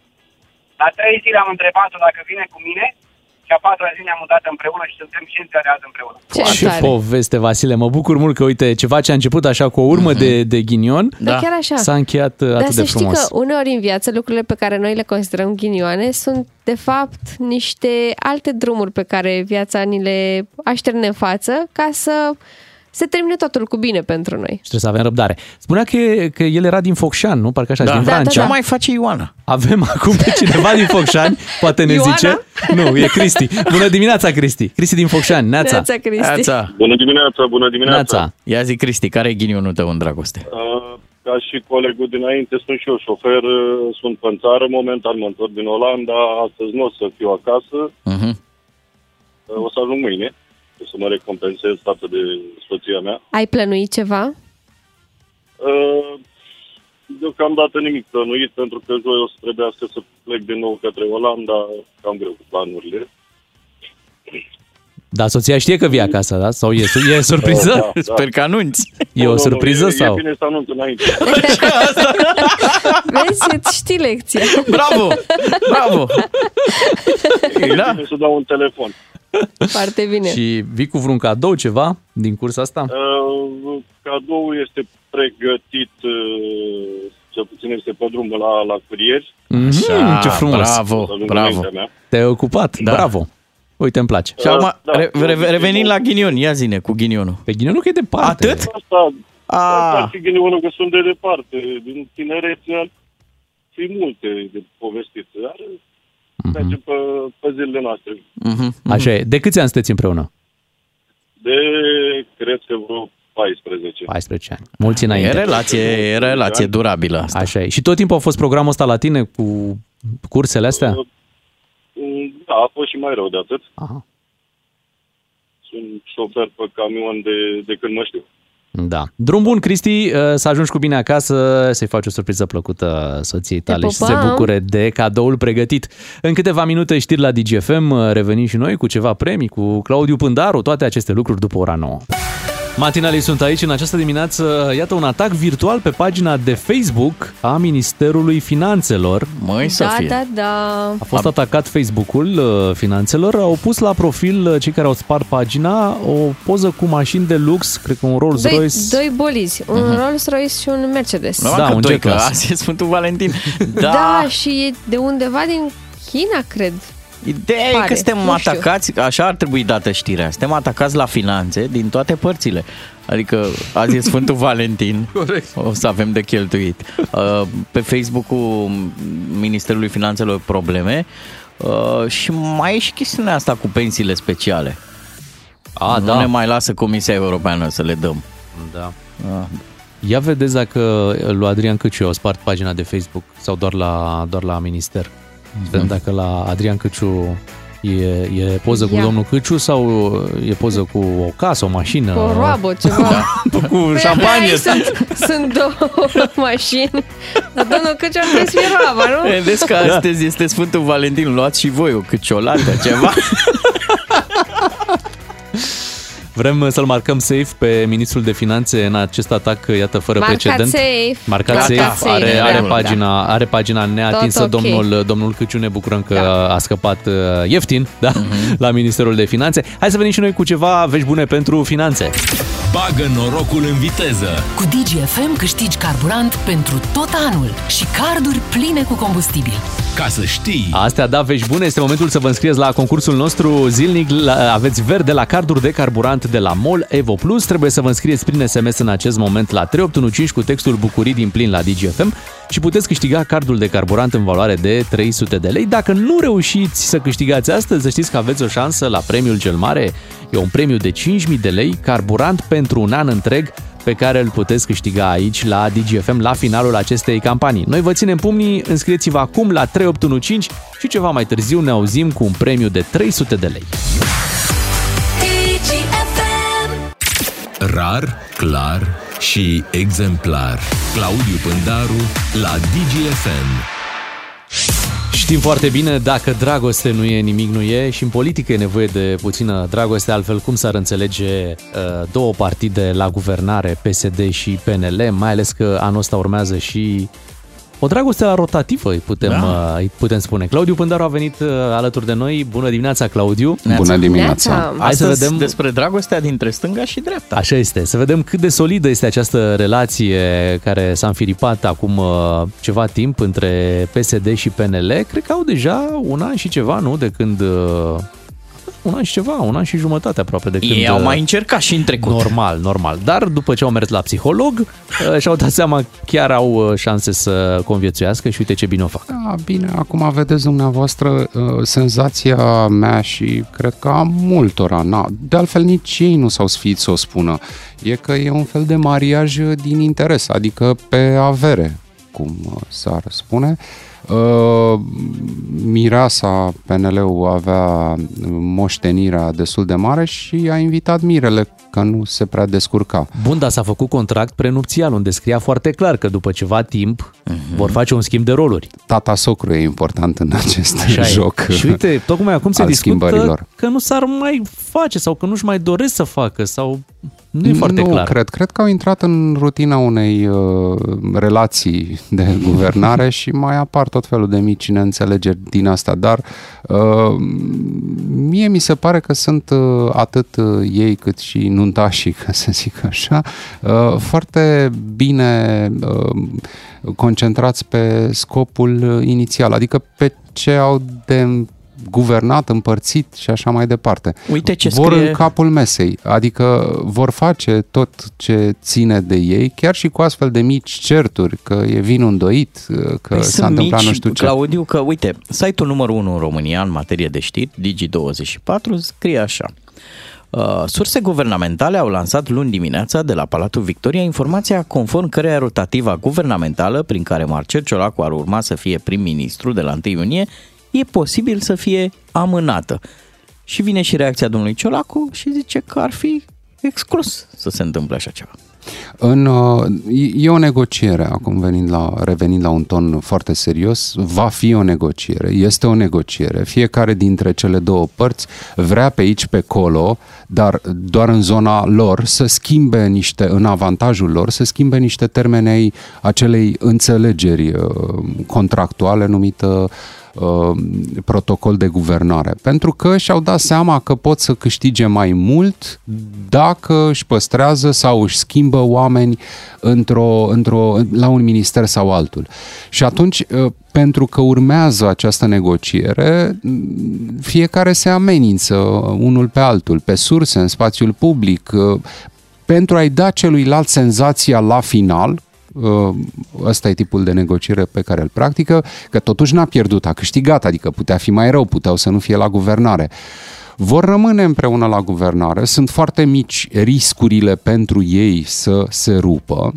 la trei zile am întrebat-o dacă vine cu mine și a patra zi ne-am mutat împreună și suntem și între azi împreună. Ce, ce poveste, Vasile! Mă bucur mult că, uite, ceva ce a început așa cu o urmă mm-hmm. de, de ghinion, da. s-a încheiat Dar atât de frumos. Dar să știi că uneori în viață lucrurile pe care noi le considerăm ghinioane sunt, de fapt, niște alte drumuri pe care viața ni le așterne în față ca să se termine totul cu bine pentru noi. Și trebuie să avem răbdare. Spunea că, că el era din Focșani, nu? Parcă așa, da. din Vrancea. Da, da, da. mai face Ioana? Avem acum pe cineva din Focșani, poate ne Ioana? zice. Nu, e Cristi. Bună dimineața, Cristi. Cristi din Focșani, neața. Neața, Cristi. Neața. Bună dimineața, bună dimineața. Neața. Ia zi, Cristi, care e ghinionul tău în dragoste? Uh, ca și colegul dinainte, sunt și eu șofer, sunt pe țară, momentan mă întorc din Olanda, astăzi nu o să fiu acasă, uh-huh. o să ajung mâine. O să mă recompensez față de soția mea. Ai plănuit ceva? Deocamdată nimic plănuit, pentru că joi o să trebuiască să plec din nou către Olanda, cam greu cu planurile. Dar soția știe că vii acasă, da? Sau e, e surpriză? Da, da. Sper că anunți. No, e o surpriză no, no, sau? E bine să anunț înainte. Vezi, îți știi lecția. Bravo! Bravo! E da? Bine să dau un telefon. Foarte bine. Și vii cu vreun cadou, ceva, din cursa asta? Uh, cadoul este pregătit, uh, cel puțin este pe drum la, la curier. Mm-hmm, ce frumos! Bravo, bravo! Te-ai ocupat, da. bravo! Uite, îmi place. Uh, Și acum, da, re, re, revenind la ghinion, ia zine cu ghinionul. Pe ghinionul că e departe. Atât? Asta, și ghinionul că sunt de departe. Din tinerețe fi multe de povestit, dar... mergem pe, pe zilele noastre. Mm-hmm. Așa e. De câți ani sunteți împreună? De, cred că vreo paisprezece. paisprezece ani. Mulți înainte. E relație, e relație durabilă asta. Așa e. Și tot timpul a fost programul ăsta la tine cu cursele astea? Da, a fost și mai rău de atât. Aha. sunt șofer pe camion de, de când mă știu. Da. Drum bun, Cristi, să ajungi cu bine acasă, să-i faci o surpriză plăcută soției tale și să se bucure de cadoul pregătit. În câteva minute știri la Digi F M, revenim și noi cu ceva premii, cu Claudiu Pândaru, toate aceste lucruri după ora nouă. Matinalii sunt aici în această dimineață. Iată un atac virtual pe pagina de Facebook a Ministerului Finanțelor. Măi, să fie. Da, da, da. A fost atacat Facebook-ul Finanțelor. Au pus la profil cei care au spart pagina o poză cu mașini de lux, cred că un Rolls-Royce. Doi bolizi, un uh-huh. Rolls-Royce și un Mercedes. Da, da un G-Class. Azi e Sfântul Valentin. Da. Da, și de undeva din China, cred. Ideea Pare, e că suntem atacați, așa ar trebui dată știrea, suntem atacați la finanțe din toate părțile. Adică azi e Sfântul Valentin, o să avem de cheltuit. Pe Facebook-ul Ministerului Finanțelor probleme și mai e și chestiunea asta cu pensiile speciale. A, nu da. Ne mai lasă Comisia Europeană să le dăm. Da. A. Ia vedeți dacă lui Adrian Câciu au spart pagina de Facebook sau doar la, doar la minister. Vedem dacă la Adrian Câciu e, e poză cu Ia. domnul Câciu sau e poză cu o casă, o mașină. Cu o roabă, ceva. Da. Cu păi șampanie. Sunt, sunt două mașini, dar domnul Câciu ar trebui să fie roaba, nu? Vedeți că astăzi da. este Sfântul Valentin, luați și voi o câciolată, ceva. Vrem să-l marcăm safe pe ministrul de finanțe în acest atac, iată, fără Marcat precedent. Safe. Marcat, Marcat safe. safe. Are, are, da, pagina, da. are pagina neatinsă, okay. domnul, domnul Câciu, ne bucurăm că da. a scăpat ieftin da? uh-huh. la Ministerul de Finanțe. Hai să venim și noi cu ceva vești bune pentru finanțe. Bagă norocul în viteză. Cu Digi F M câștigi carburant pentru tot anul și carduri pline cu combustibil. Ca să știi. Astea, da, vești bune. Este momentul să vă înscrieți la concursul nostru zilnic. Aveți verde la carduri de carburant de la MOL Evo Plus. Trebuie să vă înscrieți prin S M S în acest moment la trei opt unu cinci cu textul Bucurii din plin la Digi F M și puteți câștiga cardul de carburant în valoare de trei sute de lei. Dacă nu reușiți să câștigați astăzi, să știți că aveți o șansă la premiul cel mare. E un premiu de cinci mii de lei, carburant pentru un an întreg, pe care îl puteți câștiga aici la Digi F M la finalul acestei campanii. Noi vă ținem pumnii, înscrieți-vă acum la trei opt unu cinci și ceva mai târziu ne auzim cu un premiu de trei sute de lei. Rar, clar și exemplar. Claudiu Pândaru la Digi F M. Știm foarte bine, dacă dragoste nu e, nimic nu e, și în politică e nevoie de puțină dragoste, altfel cum s-ar înțelege uh, două partide la guvernare, P S D și P N L, mai ales că anul ăsta urmează și o dragoste la rotativă, îi putem, da. uh, putem spune. Claudiu Pândaru a venit uh, alături de noi. Bună dimineața, Claudiu! Bună dimineața! Hai să vedem despre dragostea dintre stânga și dreapta. Așa este. Să vedem cât de solidă este această relație care s-a înfiripat acum uh, ceva timp între P S D și P N L. Cred că au deja un an și ceva, nu? De când... Uh... Un an și ceva, un an și jumătate aproape de când... Ei au mai încercat și în trecut. Normal, normal. Dar după ce au mers la psiholog și-au dat seama, chiar au șanse să conviețuiască și uite ce bine o fac. Da, bine, acum vedeți dumneavoastră senzația mea și cred că a multora, na, de altfel nici ei nu s-au sfiit să o spună, e că e un fel de mariaj din interes, adică pe avere, cum s-ar spune. Uh, mireasa, P N L-ul avea moștenirea destul de mare și a invitat mirele, că nu se prea descurca. Bun, dar s-a făcut contract prenupțial, unde scria foarte clar că după ceva timp uh-huh. vor face un schimb de roluri. Tata-socru e important în acest Așa joc. E. Și uite, tocmai acum se discută că nu s-ar mai face sau că nu-și mai doresc să facă sau... Nu e foarte nu, clar. cred. Cred că au intrat în rutina unei uh, relații de guvernare și mai apar tot felul de mici neînțelegeri din asta, dar uh, mie mi se pare că sunt uh, atât uh, ei cât și nuntașii, ca să zic așa, uh, foarte bine uh, concentrați pe scopul inițial, adică pe ce au de guvernat, împărțit și așa mai departe. Uite ce vor scrie... în capul mesei, adică vor face tot ce ține de ei, chiar și cu astfel de mici certuri, că e vinul îndoit, că păi s-a întâmplat mici, nu știu ce. Claudiu, că uite, site-ul numărul unu în România în materie de știri, Digi douăzeci și patru, scrie așa. Surse guvernamentale au lansat luni dimineața de la Palatul Victoria informația conform căreia rotativa guvernamentală, prin care Marcel Ciolacu ar urma să fie prim-ministru de la întâi iunie, e posibil să fie amânată. Și vine și reacția domnului Ciolacu și zice că ar fi exclus să se întâmple așa ceva. În, e o negociere, acum venind la, revenind la un ton foarte serios, va fi o negociere, este o negociere, fiecare dintre cele două părți vrea pe aici, pe colo, dar doar în zona lor să schimbe niște, în avantajul lor, să schimbe niște termene ai acelei înțelegeri contractuale numită protocol de guvernare, pentru că și-au dat seama că pot să câștige mai mult dacă își păstrează sau își schimbă oameni într-o, într-o, la un minister sau altul. Și atunci, pentru că urmează această negociere, fiecare se amenință unul pe altul, pe surse, în spațiul public, pentru a-i da celuilalt senzația la final. Ăsta e tipul de negociere pe care îl practică, că totuși n-a pierdut, a câștigat, adică putea fi mai rău, puteau să nu fie la guvernare. Vor rămâne împreună la guvernare, sunt foarte mici riscurile pentru ei să se rupă,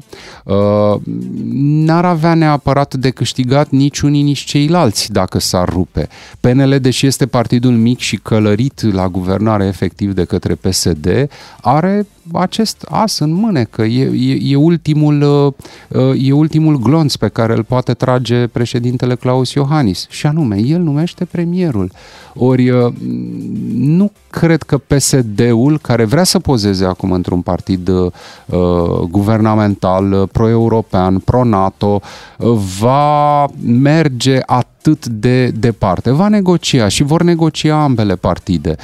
n-ar avea neapărat de câștigat nici unii, nici ceilalți dacă s-ar rupe. P N L, deși este partidul mic și călărit la guvernare efectiv de către P S D, are acest as în mânecă, e, e, e, ultimul, e ultimul glonț pe care îl poate trage președintele Klaus Iohannis, și anume, el numește premierul. Ori nu cred că P S D-ul, care vrea să pozeze acum într-un partid uh, guvernamental, pro-european, pro-NATO, va merge atât de departe. Va negocia și vor negocia ambele partide.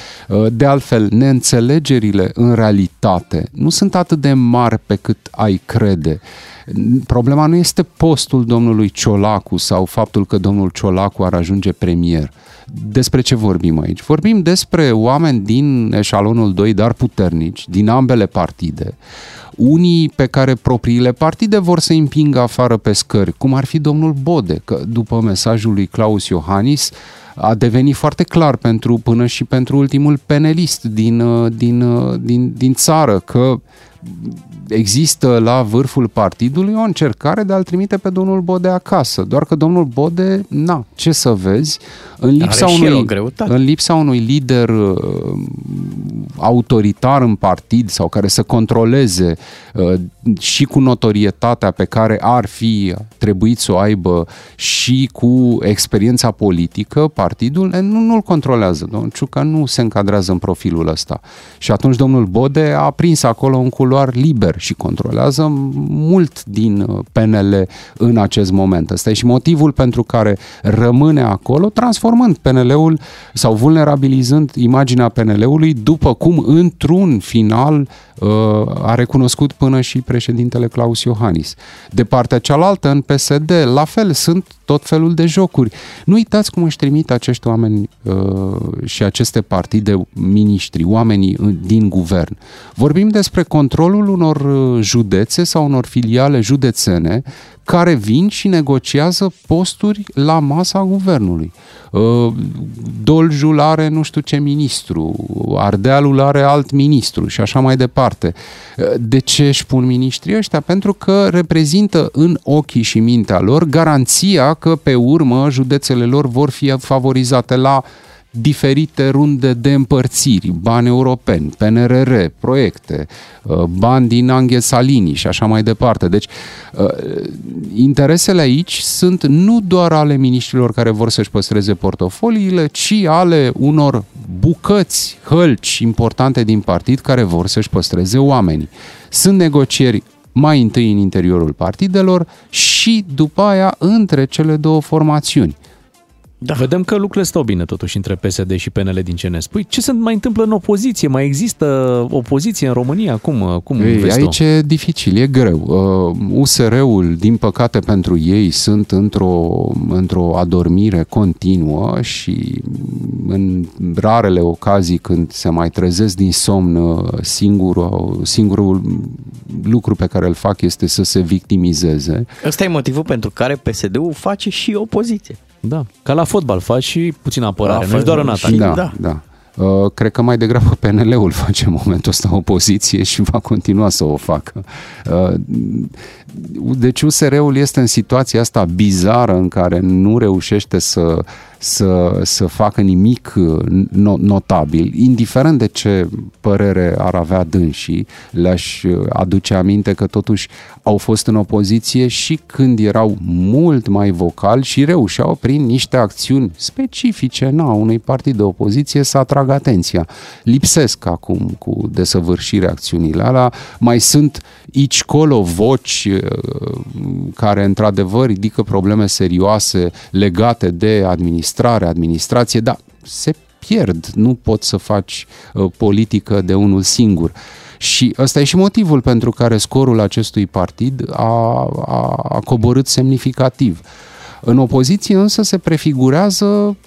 De altfel, neînțelegerile în realitate nu sunt atât de mari pe cât ai crede. Problema nu este postul domnului Ciolacu sau faptul că domnul Ciolacu ar ajunge premier. Despre ce vorbim aici? Vorbim despre oameni din eșalonul doi, dar puternici, din ambele partide. Unii pe care propriile partide vor să împingă afară pe scări, cum ar fi domnul Bode, că după mesajul lui Klaus Iohannis a devenit foarte clar pentru, până și pentru ultimul penelist din, din, din, din țară, că există la vârful partidului o încercare de a-l trimite pe domnul Bode acasă, doar că domnul Bode, na, ce să vezi, în lipsa, unui, în lipsa unui lider autoritar în partid sau care să controleze și cu notorietatea pe care ar fi trebuit să o aibă și cu experiența politică, partidul nu, nu-l controlează. Domnul Ciucă nu se încadrează în profilul ăsta. Și atunci domnul Bode a prins acolo un culoar liber și controlează mult din P N L în acest moment. Ăsta e și motivul pentru care rămâne acolo, transformând P N L-ul sau vulnerabilizând imaginea P N L-ului, după cum într-un final a recunoscut până și președintele Klaus Iohannis. De partea cealaltă, în P S D, la fel, sunt tot felul de jocuri. Nu uitați cum își trimit acești oameni uh, și aceste partide miniștri, oamenii din guvern. Vorbim despre controlul unor județe sau unor filiale județene care vin și negociază posturi la masa guvernului. Doljul are nu știu ce ministru, Ardealul are alt ministru și așa mai departe. De ce își pun miniștrii ăștia? Pentru că reprezintă în ochii și mintea lor garanția că pe urmă județele lor vor fi favorizate la diferite runde de împărțiri, bani europeni, P N R R, proiecte, bani din Anghe Salini și așa mai departe. Deci, interesele aici sunt nu doar ale miniștrilor care vor să-și păstreze portofoliile, ci ale unor bucăți, hălci importante din partid care vor să-și păstreze oamenii. Sunt negocieri mai întâi în interiorul partidelor și după aia între cele două formațiuni. Da. Vedem că lucrurile stau bine totuși între P S D și P N L, din ce ne spui. Ce se mai întâmplă în opoziție? Mai există opoziție în România? Cum, cum Ei, vezi aici tu? E dificil, e greu. U S R-ul, din păcate pentru ei, sunt într-o, într-o adormire continuă și în rarele ocazii când se mai trezesc din somn, singurul, singurul lucru pe care îl fac este să se victimizeze. Ăsta e motivul pentru care P S D-ul face și opoziție. Da, ca la fotbal faci și puțin apărare, nu doar în atac. Da, da. da. Uh, cred că mai degrabă P N L-ul face în momentul ăsta opoziție și va continua să o facă. Uh, deci U S R-ul este în situația asta bizară în care nu reușește să să, să facă nimic notabil, indiferent de ce părere ar avea dânsii. Le-aș aduce aminte că totuși au fost în opoziție și când erau mult mai vocali și reușeau prin niște acțiuni specifice na, unui partid de opoziție să atragă atenția. Lipsesc acum cu desăvârșirea acțiunile alea, mai sunt aici colo voci care într-adevăr ridică probleme serioase legate de administrare, administrație, dar se pierd, nu poți să faci politică de unul singur. Și ăsta e și motivul pentru care scorul acestui partid a, a, a coborât semnificativ. În opoziție însă se prefigurează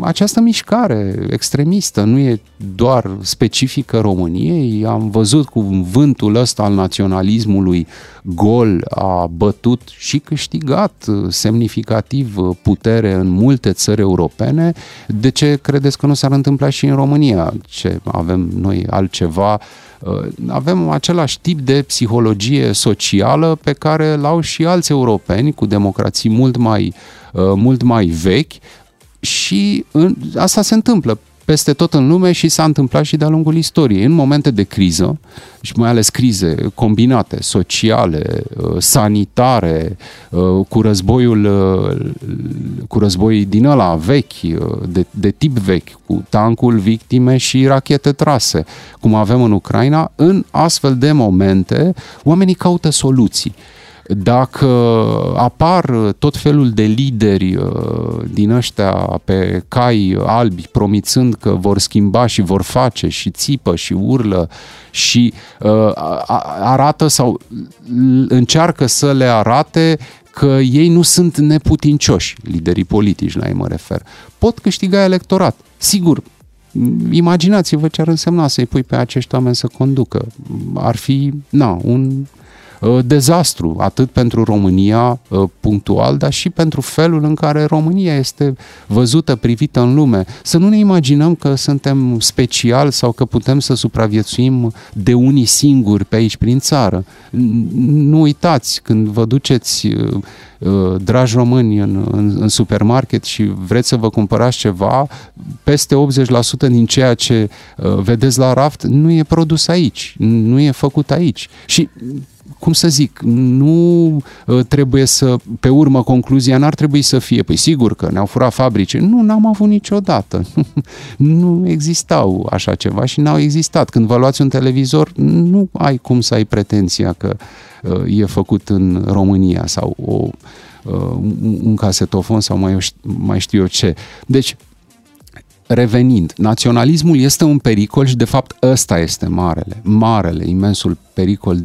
această mișcare extremistă, nu e doar specifică României, am văzut cum vântul ăsta al naționalismului gol a bătut și câștigat semnificativ putere în multe țări europene, de ce credeți că nu s-ar întâmpla și în România? Ce avem noi altceva? Avem același tip de psihologie socială pe care l-au și alți europeni cu democrații mult mai, mult mai vechi și în, asta se întâmplă peste tot în lume și s-a întâmplat și de-a lungul istoriei. În momente de criză și mai ales crize combinate, sociale, sanitare, cu războiul, cu război din ăla vechi, de, de tip vechi, cu tancul, victime și rachete trase, cum avem în Ucraina, în astfel de momente oamenii caută soluții. Dacă apar tot felul de lideri din ăștia pe cai albi promițând că vor schimba și vor face și țipă și urlă și arată sau încearcă să le arate că ei nu sunt neputincioși, liderii politici, la ei mă refer, pot câștiga electorat. Sigur, imaginați-vă ce ar însemna să-i pui pe acești oameni să conducă. Ar fi, na, un... dezastru, atât pentru România punctual, dar și pentru felul în care România este văzută, privită în lume. Să nu ne imaginăm că suntem special sau că putem să supraviețuim de unii singuri pe aici prin țară. Nu uitați, când vă duceți, dragi români, în, în, în supermarket și vreți să vă cumpărați ceva, peste optzeci la sută din ceea ce vedeți la raft nu e produs aici, nu e făcut aici. Și cum să zic, nu trebuie să, pe urmă, concluzia n-ar trebui să fie, păi sigur că ne-au furat fabrici. Nu, n-am avut niciodată. Nu existau așa ceva și n-au existat. Când vă luați un televizor, nu ai cum să ai pretenția că e făcut în România sau o, un casetofon sau mai, mai știu eu ce. Deci, revenind, naționalismul este un pericol și de fapt ăsta este marele, marele, imensul pericol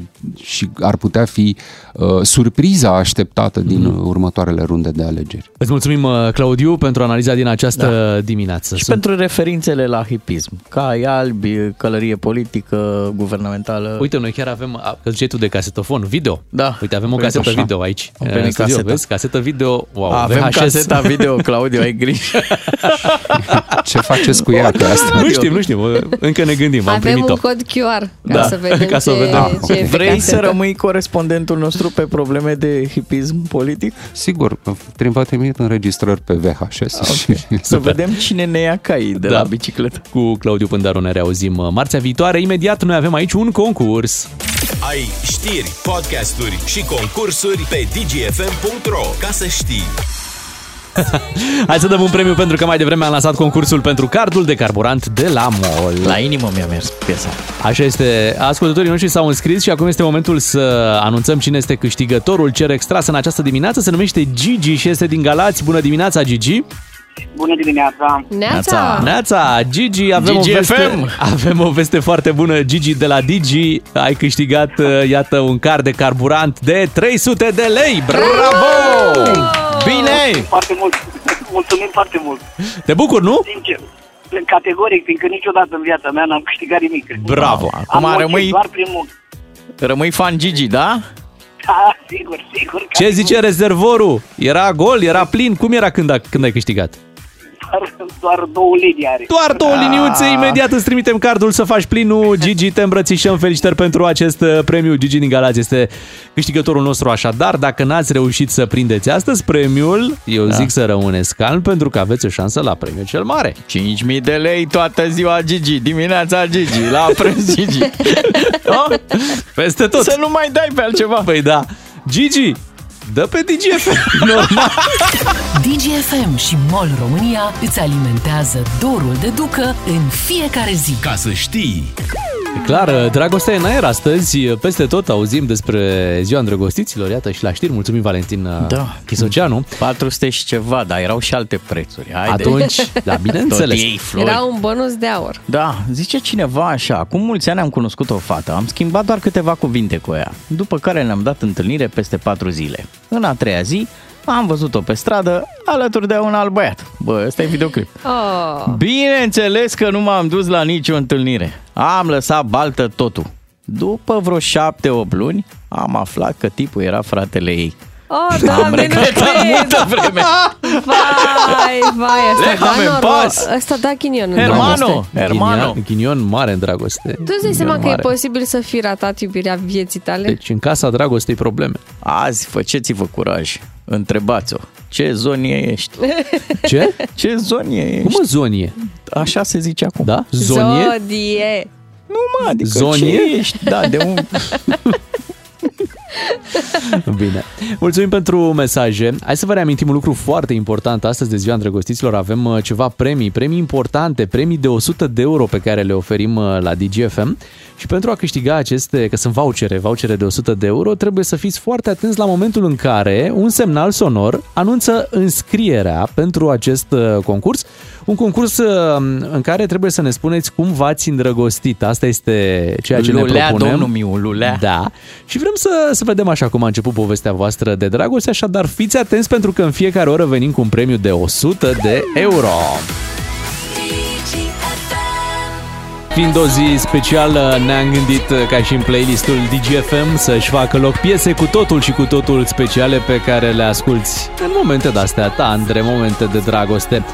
și ar putea fi uh, surpriza așteptată din mm-hmm. următoarele runde de alegeri. Îți mulțumim, Claudiu, pentru analiza din această da. dimineață. Și Sunt... pentru referințele la hipism, cai albi, călărie politică, guvernamentală. Uite, noi chiar avem, că ziceai tu de casetofon, video. Da. Uite, avem o casetă așa. video aici. Am venit studio, vezi? Casetă video, wow. Avem V H S. Caseta video, Claudiu, ai grijă. Ce faceți cu ea? Că asta? Nu știm, nu știm, încă ne gândim, am primit-o. Avem un cod Q R ca da. să vedem, ca să ce... vedem. Ah, okay. Vrei să rămâi corespondentul nostru pe probleme de hipism politic? Sigur, vă trimit înregistrări pe V H S. Okay. Să vedem cine ne ia caii de da. la bicicletă. Cu Claudiu Pândaru ne reauzim marțea viitoare. Imediat noi avem aici un concurs. Ai știri, podcasturi și concursuri pe digi f m punct ro. Ca să știi. Hai să dăm un premiu pentru că mai devreme am lansat concursul pentru cardul de carburant de la MOL. La inimă mi-a mers piesa. Așa este. Ascultătorii noștri s-au înscris și acum este momentul să anunțăm cine este câștigătorul. Cer extras în această dimineață se numește Gigi și este din Galați. Bună dimineața, Gigi! Bună dimineața! Neața! Neața! Gigi, avem o veste, avem o veste foarte bună, Gigi, de la Digi. Ai câștigat, iată, un card de carburant de trei sute de lei! Bravo! Bine! Foarte mult! Mulțumim foarte mult! Te bucur, nu? Sincer, categoric, fiindcă niciodată în viața mea n-am câștigat nimic. Bravo! Acum am rămâi... doar prin muncă. Rămâi fan Gigi, da? Da, sigur, sigur. Ce zice rezervorul? Era gol? Era plin? Cum era când, a, când ai câștigat? Doar, doar două linii are. Doar două liniuțe, imediat îți trimitem cardul să faci plinul. Gigi, te îmbrățișăm, felicitări pentru acest premiu. Gigi din Galați este câștigătorul nostru așadar. Dacă n-ați reușit să prindeți astăzi premiul, eu da. zic să rămâneți calm pentru că aveți o șansă la premiul cel mare. cinci mii de lei toată ziua Gigi, dimineața Gigi, la prânz Gigi. No? Peste tot. Să nu mai dai pe altceva. Păi da. Gigi, dă pe Digi F M. Normal. Digi F M și MOL România îți alimentează dorul de ducă în fiecare zi. Ca să știi. E clar, dragostea e în aer astăzi. Peste tot auzim despre ziua îndrăgostiților. Iată și la știri. Mulțumim, Valentin da. Chisoceanu. patru sute și ceva, dar erau și alte prețuri. Haide. Atunci, da, bineînțeles. Era un bonus de aur. Da, zice cineva așa. Acum mulți ani am cunoscut o fată. Am schimbat doar câteva cuvinte cu ea. După care ne-am dat întâlnire peste patru zile. În a treia zi, am văzut-o pe stradă alături de un alt băiat. Bă, ăsta e videoclip. Oh. Bineînțeles că nu m-am dus la nicio întâlnire. Am lăsat baltă totul. După vreo șapte, opt luni, am aflat că tipul era fratele ei. Oh, Doamne, nu multă vreme. Vai, vai, asta da noroc. Asta da ghinion în Hermano, Hermano. Ghinion mare în dragoste. Tu îți dai seama că e posibil să fii ratat iubirea vieții tale? Deci în casa dragostei probleme. Azi faceți-vă curaj. Întrebați-o. Ce zonie ești? Ce? Ce zonie ești? Cum e zonie? Așa se zice acum. Da? Zonie? Zodie. Nu mă, adică zonie? Ce ești? Da, de un... Bine. Mulțumim pentru mesaje. Hai să vă reamintim un lucru foarte important. Astăzi de ziua îndrăgostiților avem ceva premii, premii importante, premii de o sută de euro pe care le oferim la Digi F M. Și pentru a câștiga aceste, că sunt vouchere, vouchere de o sută de euro, trebuie să fiți foarte atenți la momentul în care un semnal sonor anunță înscrierea pentru acest concurs. Un concurs în care trebuie să ne spuneți cum v-ați îndrăgostit. Asta este ceea ce lulea, ne propunem. Domnul Miu, lulea. Da. Și vrem să, să vedem așa cum a început povestea voastră de dragoste, așadar fiți atenți pentru că în fiecare oră venim cu un premiu de o sută de euro. Fiind o zi specială, ne-am gândit ca și în playlistul Digi F M să-și facă loc piese cu totul și cu totul speciale pe care le asculti în momente de-astea tandre, momente de dragoste.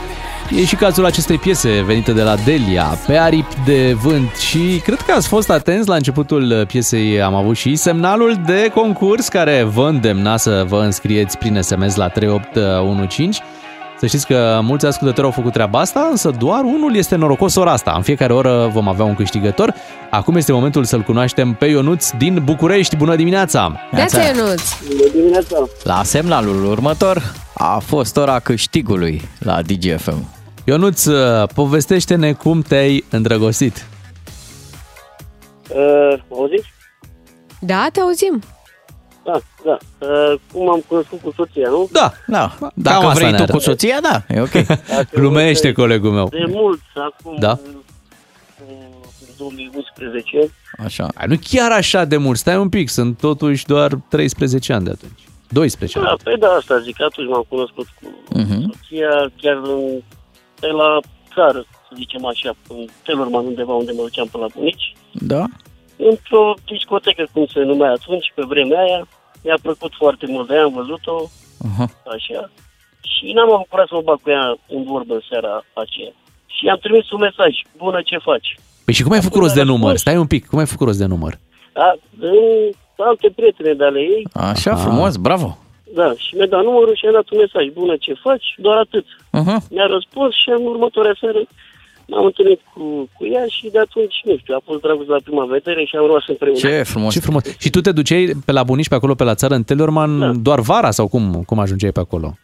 E și cazul acestei piese venite de la Delia, Pe aripi de vânt, și cred că ați fost atenți la începutul piesei. Am avut și semnalul de concurs care vă îndemna să vă înscrieți prin S M S la trei opt unu cinci. Să știți că mulți ascultători au făcut treaba asta, însă doar unul este norocos ora asta. În fiecare oră vom avea un câștigător. Acum este momentul să-l cunoaștem pe Ionuț din București. Bună dimineața! Bună Ionuț! Bună dimineața! La semnalul următor a fost ora câștigului la Digi F M. Ionuț, povestește-ne cum te-ai îndrăgostit. Uh, auziți? Da, te auzim. Da, da. Uh, cum am cunoscut cu soția, nu? Da, da. Dacă cam vrei tu cu soția, da, e ok. Glumește, colegul meu. De mult, acum, da? două mii unsprezece. Așa. Nu chiar așa de mult, stai un pic, sunt totuși doar treisprezece ani de atunci. doisprezece ani. Da, pe da, asta zic, atunci m-am cunoscut cu uh-huh. soția, chiar în, pe la țară, să zicem așa, în Telorman, undeva unde mă duceam până la bunici. Da. Într-o discotecă, cum se numea atunci, pe vremea aia, mi-a plăcut foarte mult de ea, am văzut-o, uh-huh. așa, și n-am apucat să mă bag cu ea în vorbă în seara aceea. Și am trimis un mesaj, bună, ce faci? Păi și cum ai făcut rost de număr? Stai un pic, cum ai făcut rost de număr? A, în alte prietene de ale ei. Așa, frumos, bravo! Da, și mi-a dat numărul și am dat un mesaj, bună, ce faci? Doar atât. Uh-huh. Mi-a răspuns și în următoarea seară m-am întâlnit cu, cu ea și de atunci, nu știu, a fost dragul la prima vedere și am rămas împreună. Ce frumos! Ce frumos. Și tu te duceai pe la bunici, pe acolo, pe la țară, în Telorman, da. doar vara sau cum, cum ajungeai pe acolo?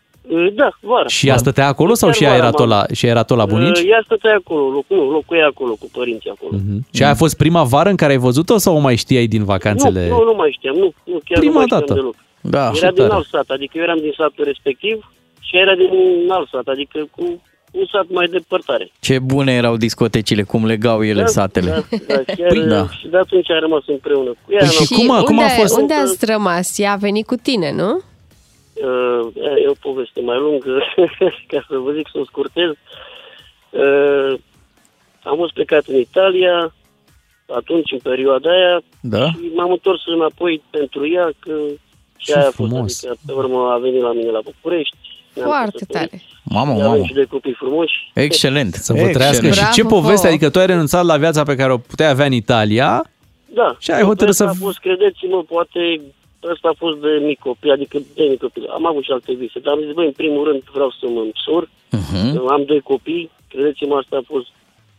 Da, vara. Și ea stătea acolo sau și ea era tot la, și era tot la bunici? Ea stătea acolo, locu, locuia acolo, cu părinții acolo. Uh-huh. Și aia a fost prima vară în care ai văzut-o sau o mai știai din vacanțele? Nu, nu, nu mai știam, nu, nu chiar prima nu mai știam dată. Deloc. Da, era super. Din alt sat, adică eu eram din satul respectiv și era din alt sat, adică cu... un sat mai depărtare. Ce bune erau discotecile, cum legau ele da, satele. Da, da, chiar, păi, da. Și de atunci a rămas împreună cu ea. Păi și cum, unde, cum a fost? Unde ați rămas? Ea a venit cu tine, nu? Uh, e o poveste mai lungă, ca să vă zic, să o scurtez. Uh, am fost plecat în Italia, atunci, în perioada aia, da? și m-am întors înapoi pentru ea, că și aia a fost, adică, pe urmă a venit la mine la București. Foarte tare. Mamă, mamă. Și doi copii frumoși. Excelent. Să vă trăiască. Și ce poveste, adică tu ai renunțat la viața pe care o puteai avea în Italia. Da. Și ai hotărât să... Asta a fost, credeți-mă, poate... Asta a fost de mic copil, adică de mic copil. Am avut și alte vise, dar am zis, băi, în primul rând vreau să mă însor. Uh-huh. Am doi copii, credeți-mă, asta a fost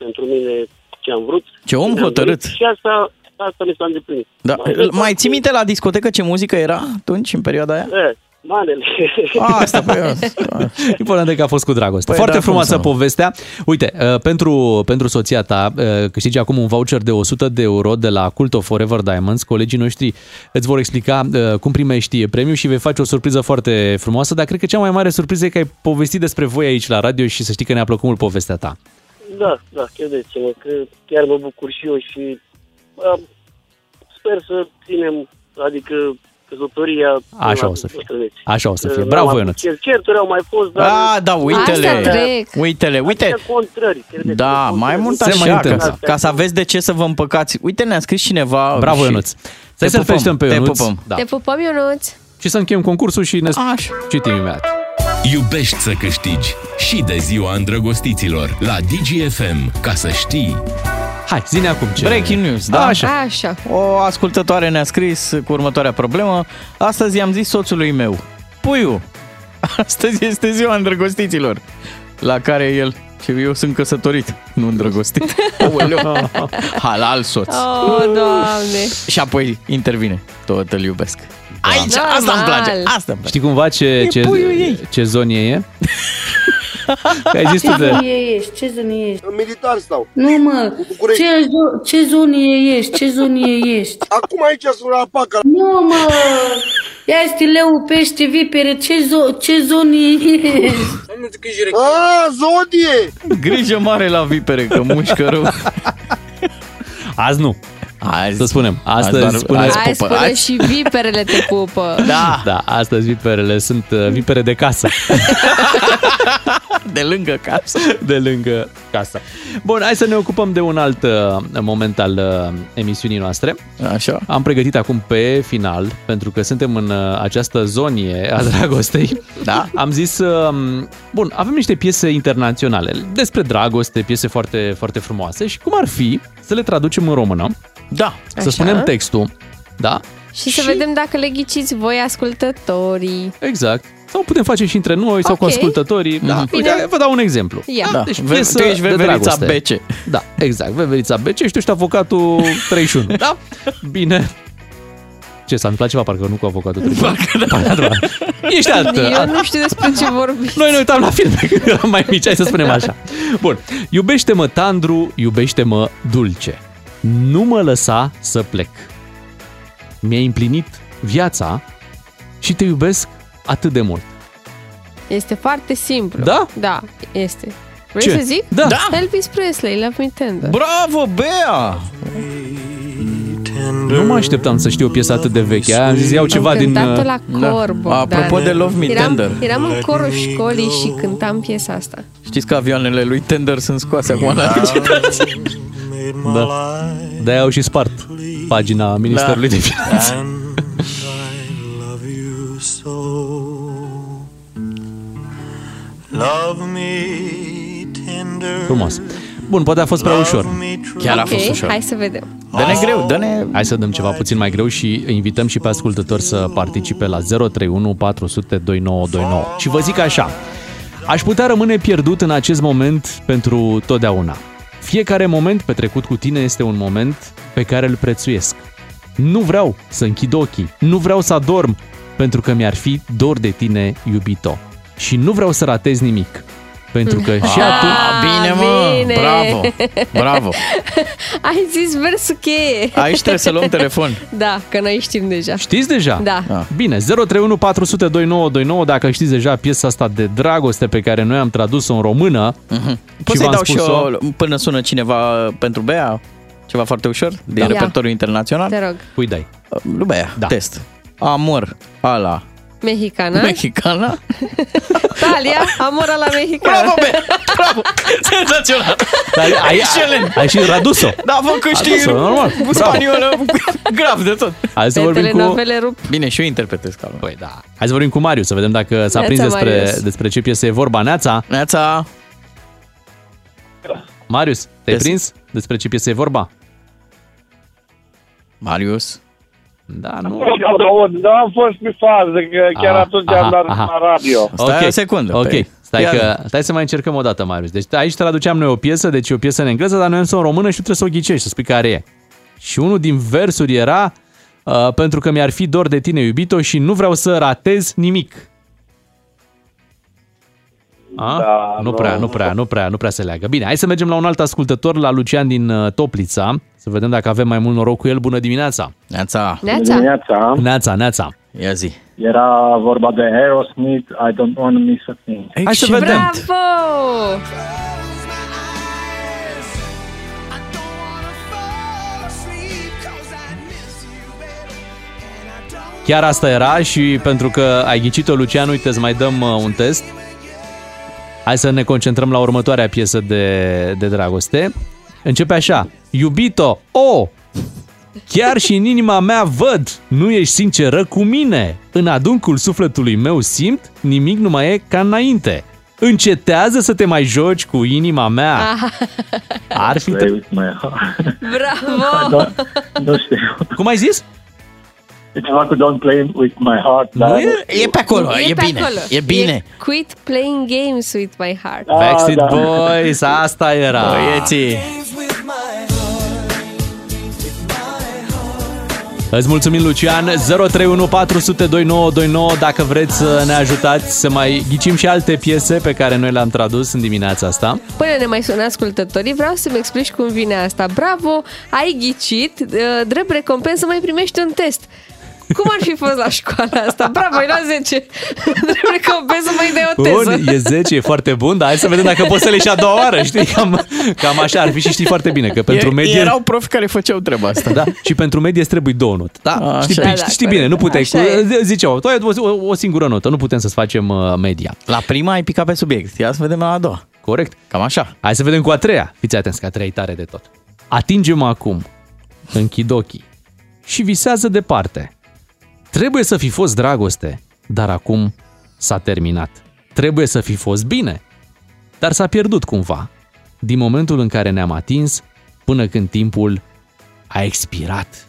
pentru mine ce am vrut. Ce om hotărât. Și asta, asta mi s-a îndeplinit. Da. Mai, mai ții minte la discotecă ce muzică era atunci, în perioada aia? E. Manele. A, asta pe eu. Important e că a fost cu dragoste. Păi, foarte da, frumoasă povestea. Uite, pentru, pentru soția ta câștigi acum un voucher de o sută de euro de la Cult of Forever Diamonds. Colegii noștri îți vor explica cum primești premiul și vei face o surpriză foarte frumoasă, dar cred că cea mai mare surpriză e că ai povestit despre voi aici la radio și să știi că ne-a plăcut mult povestea ta. Da, da, credeți-mă că chiar mă bucur și eu și a, sper să ținem, adică căsătoria... Așa o să fie. Așa o să fie. Bravo, Ionuț. Certuri au mai fost, dar... A, da, uite-le. Uite-le, uite. Da, mai mult așa, ca să aveți de ce să vă împăcați. Uite, ne-a scris cineva... Bravo, Ionuț. Să-i să-l felicităm pe Ionuț. Te pupăm, Ionuț. Și să încheiem concursul și ne citim imediat. Iubești să câștigi și de ziua îndrăgostiților la Digi F M, ca să știi... Hai, zi-ne acum ce... Breaking news, da? Așa. Așa. O ascultătoare ne-a scris cu următoarea problemă. Astăzi i-am zis soțului meu, puiu, astăzi este ziua îndrăgostiților. La care el, ce eu sunt căsătorit, nu îndrăgostit. Halal soț. Oh, Doamne. Și apoi intervine, tot îl iubesc. Aici, da, asta îmi place, asta îmi place. Știi cumva ce, ce, ce zonie e? Ai zis ce zonie de... ești? Ce zonie ești? În militar stau. Nu mă, ce, ce zonie ești? Ce zonie ești? Acum aici sunt la paca. Nu mă, ia este leu, pește, vipere, ce, zo- ce zonie ești? A, zonie! Grijă mare la vipere, că mușcă rău. Azi nu. Azi, să spunem, astăzi, azi, spune, azi, azi spune și viperele te pupă. Da, da, astăzi viperele sunt vipere de casă. De lângă casă. De lângă casă. Bun, hai să ne ocupăm de un alt moment al emisiunii noastre. Așa. Am pregătit acum pe final, pentru că suntem în această zonie a dragostei. Da. Am zis, bun, avem niște piese internaționale despre dragoste, piese foarte, foarte frumoase. Și cum ar fi să le traducem în română? Da, așa. Să spunem textul, da? Și, și să vedem dacă le ghiciți voi, ascultătorii. Exact. Sau putem face și între noi, okay, sau cu ascultătorii. Da. Uite, vă dau un exemplu. Ia. Da. Deci, Ve- tu ești veverița Bece. Da, exact. Veverița Bece și tu ești avocatul treizeci și unu. Da? Bine. Ce s-a întâmplat ceva, parcă nu cu avocatul treizeci și unu. Ești altă. Eu nu știu despre ce vorbiți. Noi ne uitam la filme când eram mai mici, hai să spunem așa. Bun. Iubește-mă tandru, iubește-mă dulce. Nu mă lăsa să plec. Mi-ai împlinit viața și te iubesc atât de mult. Este foarte simplu. Da? Da, este. Vrei ce? Să zic? Da. Da. Elvis Presley, Love Me Tender. Bravo, Bea! Nu mă așteptam să știu o piesă atât de veche. Am zis, iau ceva din... Am cântat-o la cor, da. Apropo de Love Me Tender. Eram în corul școlii și cântam piesa asta. Știți că avioanele lui Tender sunt scoase acum la recitație? Da. De-aia au și spart pagina Ministerului, da, de Finanțe. Frumos. Bun, poate a fost prea ușor. Chiar okay, a fost ușor. Hai să vedem. Dă-ne greu, dă-ne... Hai să dăm ceva puțin mai greu și invităm și pe ascultători să participe la zero trei unu patru zero zero doi nouă doi nouă. Și vă zic așa, aș putea rămâne pierdut în acest moment pentru totdeauna. Fiecare moment petrecut cu tine este un moment pe care îl prețuiesc. Nu vreau să închid ochii, nu vreau să adorm, pentru că mi-ar fi dor de tine, iubito. Și nu vreau să ratez nimic, pentru că și atunci... Bine, mă! Bine. Bravo! Bravo! Ai zis versul cheie! Aici trebuie să luăm telefon. Da, că noi știm deja. Știți deja? Da. Ah. Bine, zero trei unu patru zero zero doi nouă doi nouă, dacă știți deja piesa asta de dragoste pe care noi am tradus-o în română. Mm-hmm. Poți să-i dau și eu, până sună cineva pentru Bea, ceva foarte ușor, din repertoriul internațional. Te rog. Pui dai. Lui Bea, test. Amor, ala, mexicana. Mexicana. Talia, amora la mexicana. Bravo, bă! Bravo! Senzațional! Excelent! Ai și Radus-o. Da, vă câștigă normal. Cu spaniolă, grav de tot. Hai să vorbim cu... Bine, și eu interpretez calul. Păi, da. Hai să vorbim cu Marius, să vedem dacă s-a prins despre, despre ce piesă e vorba. Neața! Neața! Marius, te-ai Des... prins? Despre ce piesă e vorba? Marius? Da, nu. Da, am fost pe fază, că chiar aha, atunci aha, am dat aha. la radio. Stai okay. o secundă. Ok, stai, că, stai să mai încercăm o dată, Marius. Deci aici traduceam noi o piesă, deci e o piesă în engleză, dar noi sunt în română și tu trebuie să o ghicești, să spui care e. Și unul din versuri era uh, pentru că mi-ar fi dor de tine, iubito, și nu vreau să ratez nimic. A? Da, nu prea, nu prea, nu prea, nu prea se leagă. Bine, hai să mergem la un alt ascultător, la Lucian din uh, Toplița, să vedem dacă avem mai mult noroc cu el. Bună dimineața! Neața! Neața! Neața, neața! Ia zi! Era vorba de Aerosmith, I don't want to miss a thing. Excellent. Hai să vedem! Bravo! Chiar asta era și pentru că ai ghicit-o, Lucian, uite, îți mai dăm uh, un test. Hai să ne concentrăm la următoarea piesă de, de dragoste. Începe așa. Iubito, o, oh, chiar și în inima mea văd, nu ești sinceră cu mine. În adâncul sufletului meu simt, nimic nu mai e ca înainte. Încetează să te mai joci cu inima mea. Ar fi... Tre- Bravo! Nu știu. Cum ai zis? E ceva cu Don't Play With My Heart. Da? E, e pe acolo, e, e pe bine. Acolo. E bine. E Quit Playing Games With My Heart. Da, Backstreet da. Boys, asta era. Băieții. Îți mulțumim, Lucian. zero trei unu patru zero doi nouă doi nouă dacă vreți să ne ajutați să mai ghicim și alte piese pe care noi le-am tradus în dimineața asta. Până ne mai sună ascultătorii, vreau să-mi explici cum vine asta. Bravo, ai ghicit, drept recompensă mai primești un test. Cum ar fi fost la școala asta? Bravo, ai luat zece. Trebuie că obezul mai dai o teză. Bun, e zece, e foarte bun, dar hai să vedem dacă poți să le ieși a doua oară, știi? Cam, cam așa ar fi și știi foarte bine că pentru e, medie... Erau profi care făceau treaba asta. Da? Și pentru medie îți trebuie două note. Da? A, știi, da, știi, da, știi bine, nu puteai... Cu, ziceau, o, o, o singură notă, nu putem să-ți facem media. La prima ai picat pe subiect, ia să vedem la a doua. Corect. Cam așa. Hai să vedem cu a treia. Fiți atenți că a treia e tare de tot. Atingem acum, închid ochii și visează departe. Trebuie să fi fost dragoste, dar acum s-a terminat. Trebuie să fi fost bine, dar s-a pierdut cumva. Din momentul în care ne-am atins, până când timpul a expirat.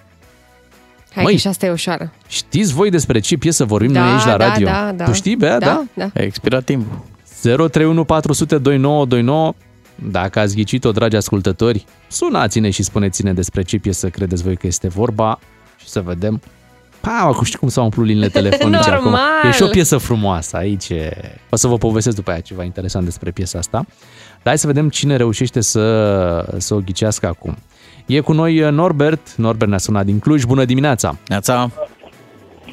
Hai Măi, că și asta e ușoară. Știți voi despre ce piesă vorbim da, noi aici la da, radio? Da, da. Tu știi, Bea? Da, da? da. A expirat timpul. zero trei unu patru zero zero doi nouă doi nouă. Dacă ați ghicit-o, dragi ascultători, sunați-ne și spuneți-ne despre ce piesă credeți voi că este vorba și să vedem. Pa, știi cum s-au umplut liniile telefonice acum. E și o piesă frumoasă aici. O să vă povestesc după aia ceva interesant despre piesa asta. Dar hai să vedem cine reușește să, să o ghicească acum. E cu noi Norbert. Norbert ne-a sunat din Cluj. Bună dimineața! Neața!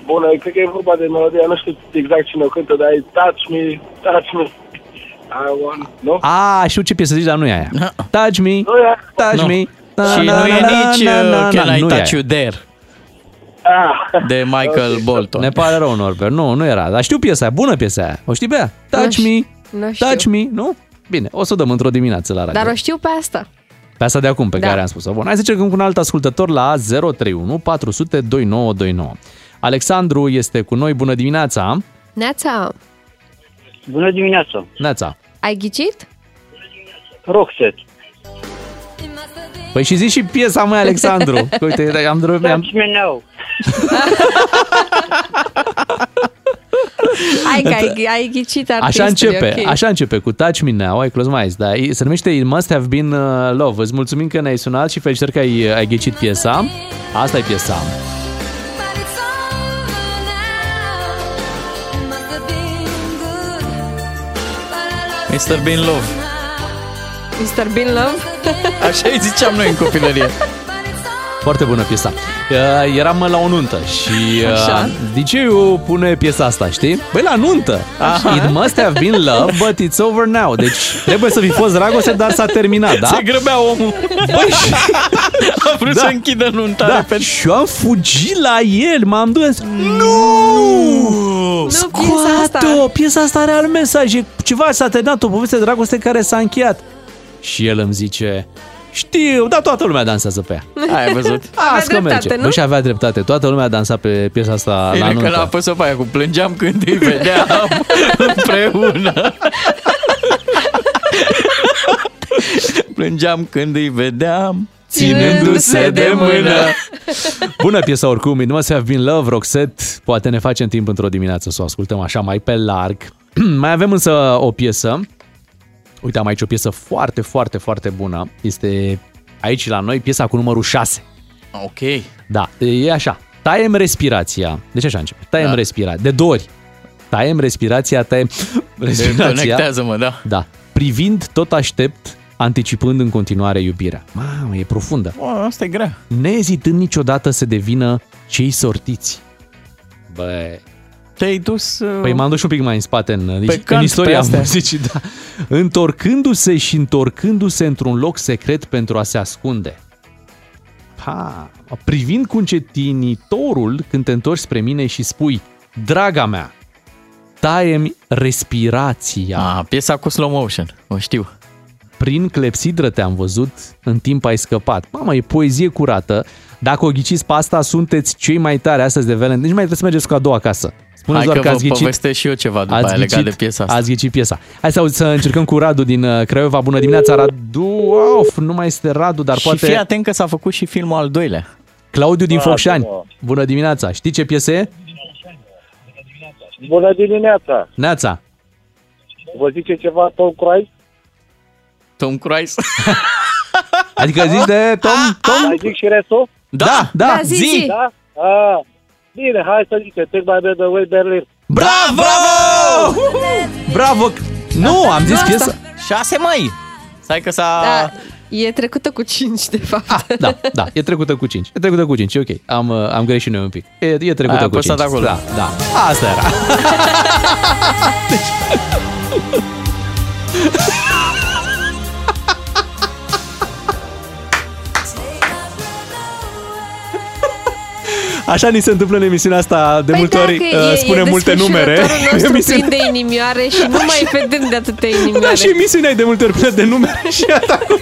Bună, cred că e vorba de melodia. Nu știu exact cine o cântă, dar e Touch Me, Touch Me. I want, nu? A, știu ce piesă zici, dar nu e aia. No. Touch Me, no, Touch no. Me. No. Și na, nu e nici Can I Touch You There. De Michael Bolton. Ne pare rău, Norbert. Nu, nu era. Dar știu piesa aia. Bună piesa aia. O știi, Bea? Touch me. Touch me. Nu? Bine. O să o dăm într-o dimineață la radio. Dar o știu pe asta. Pe asta de acum, pe da. care am spus-o. Bun. Hai să încercăm cu un alt ascultător la zero trei unu patru zero zero doi nouă doi nouă. Alexandru este cu noi. Bună dimineața. Neața. Bună dimineața. Neața. Ai ghicit? Roxet. Păi și zici și piesa, măi, Alexandru. Uite, am drăbit. Touch me now. Hai că ai, ai ghicit artistul. Așa începe, okay. Așa începe cu Touch Me Now, ai close my eyes, dar se numește It Must Have Been Love. Îți mulțumim că ne-ai sunat și felicitări că ai, ai ghicit piesa. Asta e piesa. mister Bean Love. mister Bean Love? Așa îi ziceam noi în copilărie. Foarte bună piesa. Eram la o nuntă și uh, D J-ul pune piesa asta, știi? Băi, la nuntă. Aha. It must have been love, but it's over now. Deci trebuie să fi fost dragoste, dar s-a terminat, da? Se grăbea omul. Băi, și... vrut da. să închidă nunta da. repede. Și eu am fugit la el, m-am dus. Nu! Scoate-o! Piesa asta are alt mesaj. E ceva, s-a terminat o poveste de dragoste care s-a încheiat. Și el îmi zice... Știu, dar toată lumea dansează pe ea. Ai văzut? Asta merge. Bă, și avea dreptate. Toată lumea dansa pe piesa asta e la nuntă. Că l-a apăsat pe aia cu plângeam când îi vedeam împreună. Plângeam când îi vedeam ținându-se de mână. Bună piesa oricum. It Must Have Been Love, Roxette. Poate ne facem timp într-o dimineață să o ascultăm așa mai pe larg. Mai avem însă o piesă. Uite, am aici o piesă foarte, foarte, foarte bună. Este aici la noi piesa cu numărul șase. Ok. Da, e așa. Taiem respirația. Deci așa începe. Taiem da. respirația. De două ori. Taiem respirația, taiem respirația. Conectează-mă, da. Da. Privind, tot aștept, anticipând în continuare iubirea. Mamă, e profundă. O, asta e grea. Neezitând niciodată să devină cei sortiți. Băi... Te-ai dus... Păi m-am dus un pic mai în spate în, pe în istoria muzicii, da. Întorcându-se și întorcându-se într-un loc secret pentru a se ascunde. Ha, privind cu încetinitorul când te întorci spre mine și spui, draga mea, taie-mi respirația. A, piesa cu slow motion, o știu. Prin clepsidră te-am văzut, în timp ai scăpat. Mamă, e poezie curată. Dacă o ghiciți pe asta, sunteți cei mai tare astăzi de Valentine. Nici mai trebuie să mergeți cu a doua acasă. Spuneți doar că ați ghicit. Hai că vă povestesc și eu ceva după aia legat de piesa asta. Ați ghicit piesa. Hai să, să încercăm cu Radu din Craiova. Bună dimineața, Radu. Of, nu mai este Radu, dar și poate... Și fii atent că s-a făcut și filmul al doilea. Claudiu din Focșani. Bună dimineața. Știi ce piesă e? Bună dimineața. Neața. Vă zice ceva Tom Cruise? Tom Cruise. Adică zici de Tom... Tom? Mai zic și restul? Da, da, da, zi, zi. Da? Ah, bine, hai să zice, Take My Breath Away, Berlin. Bravo! Bravo! Bravo! Nu, am zis piesa. șase mai. Stai că s-a... Da, e trecută cu cinci, de fapt. Ah, da, da, e trecută cu cinci. E trecută cu cinci, e ok. Am, am greșit noi un pic. E, e trecută aia, cu cinci. Acolo. Da, da. Asta era. Așa ni se întâmplă în emisiunea asta de păi multe ori, e, spune e multe numere. Nostru emisiune... plin de inimioare și nu mai vedem de atâtea inimioare. Da, și emisiunea e de multe ori plină de numere și iată acum.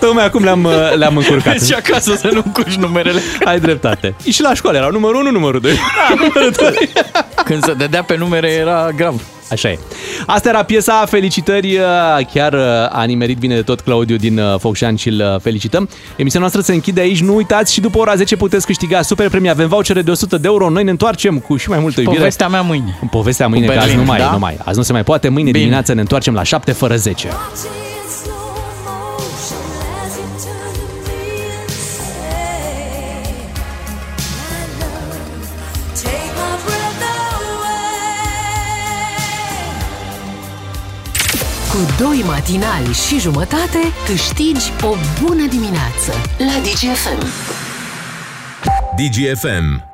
Tocmai acum le-am, le-am încurcat. Și acasă să nu încurci numerele. Ai dreptate. Și la școală erau numărul unu, numărul doi. Numărul doi. Când se dădea pe numere era grav. Așa e. Asta era piesa, felicitări, chiar a nimerit bine de tot Claudiu din Focșani și îl felicităm. Emisiunea noastră se închide aici, nu uitați și după ora zece puteți câștiga super premii, avem vouchere de o sută de euro, noi ne întoarcem cu și mai multă iubire. Povestea mea mâine. Povestea mâine, Berlin, că azi nu mai, da? nu mai, azi nu se mai poate, mâine bine. Dimineața ne întoarcem la șapte fără zece. Cu doi matinali și jumătate câștigi o bună dimineață la Digi F M. Digi F M.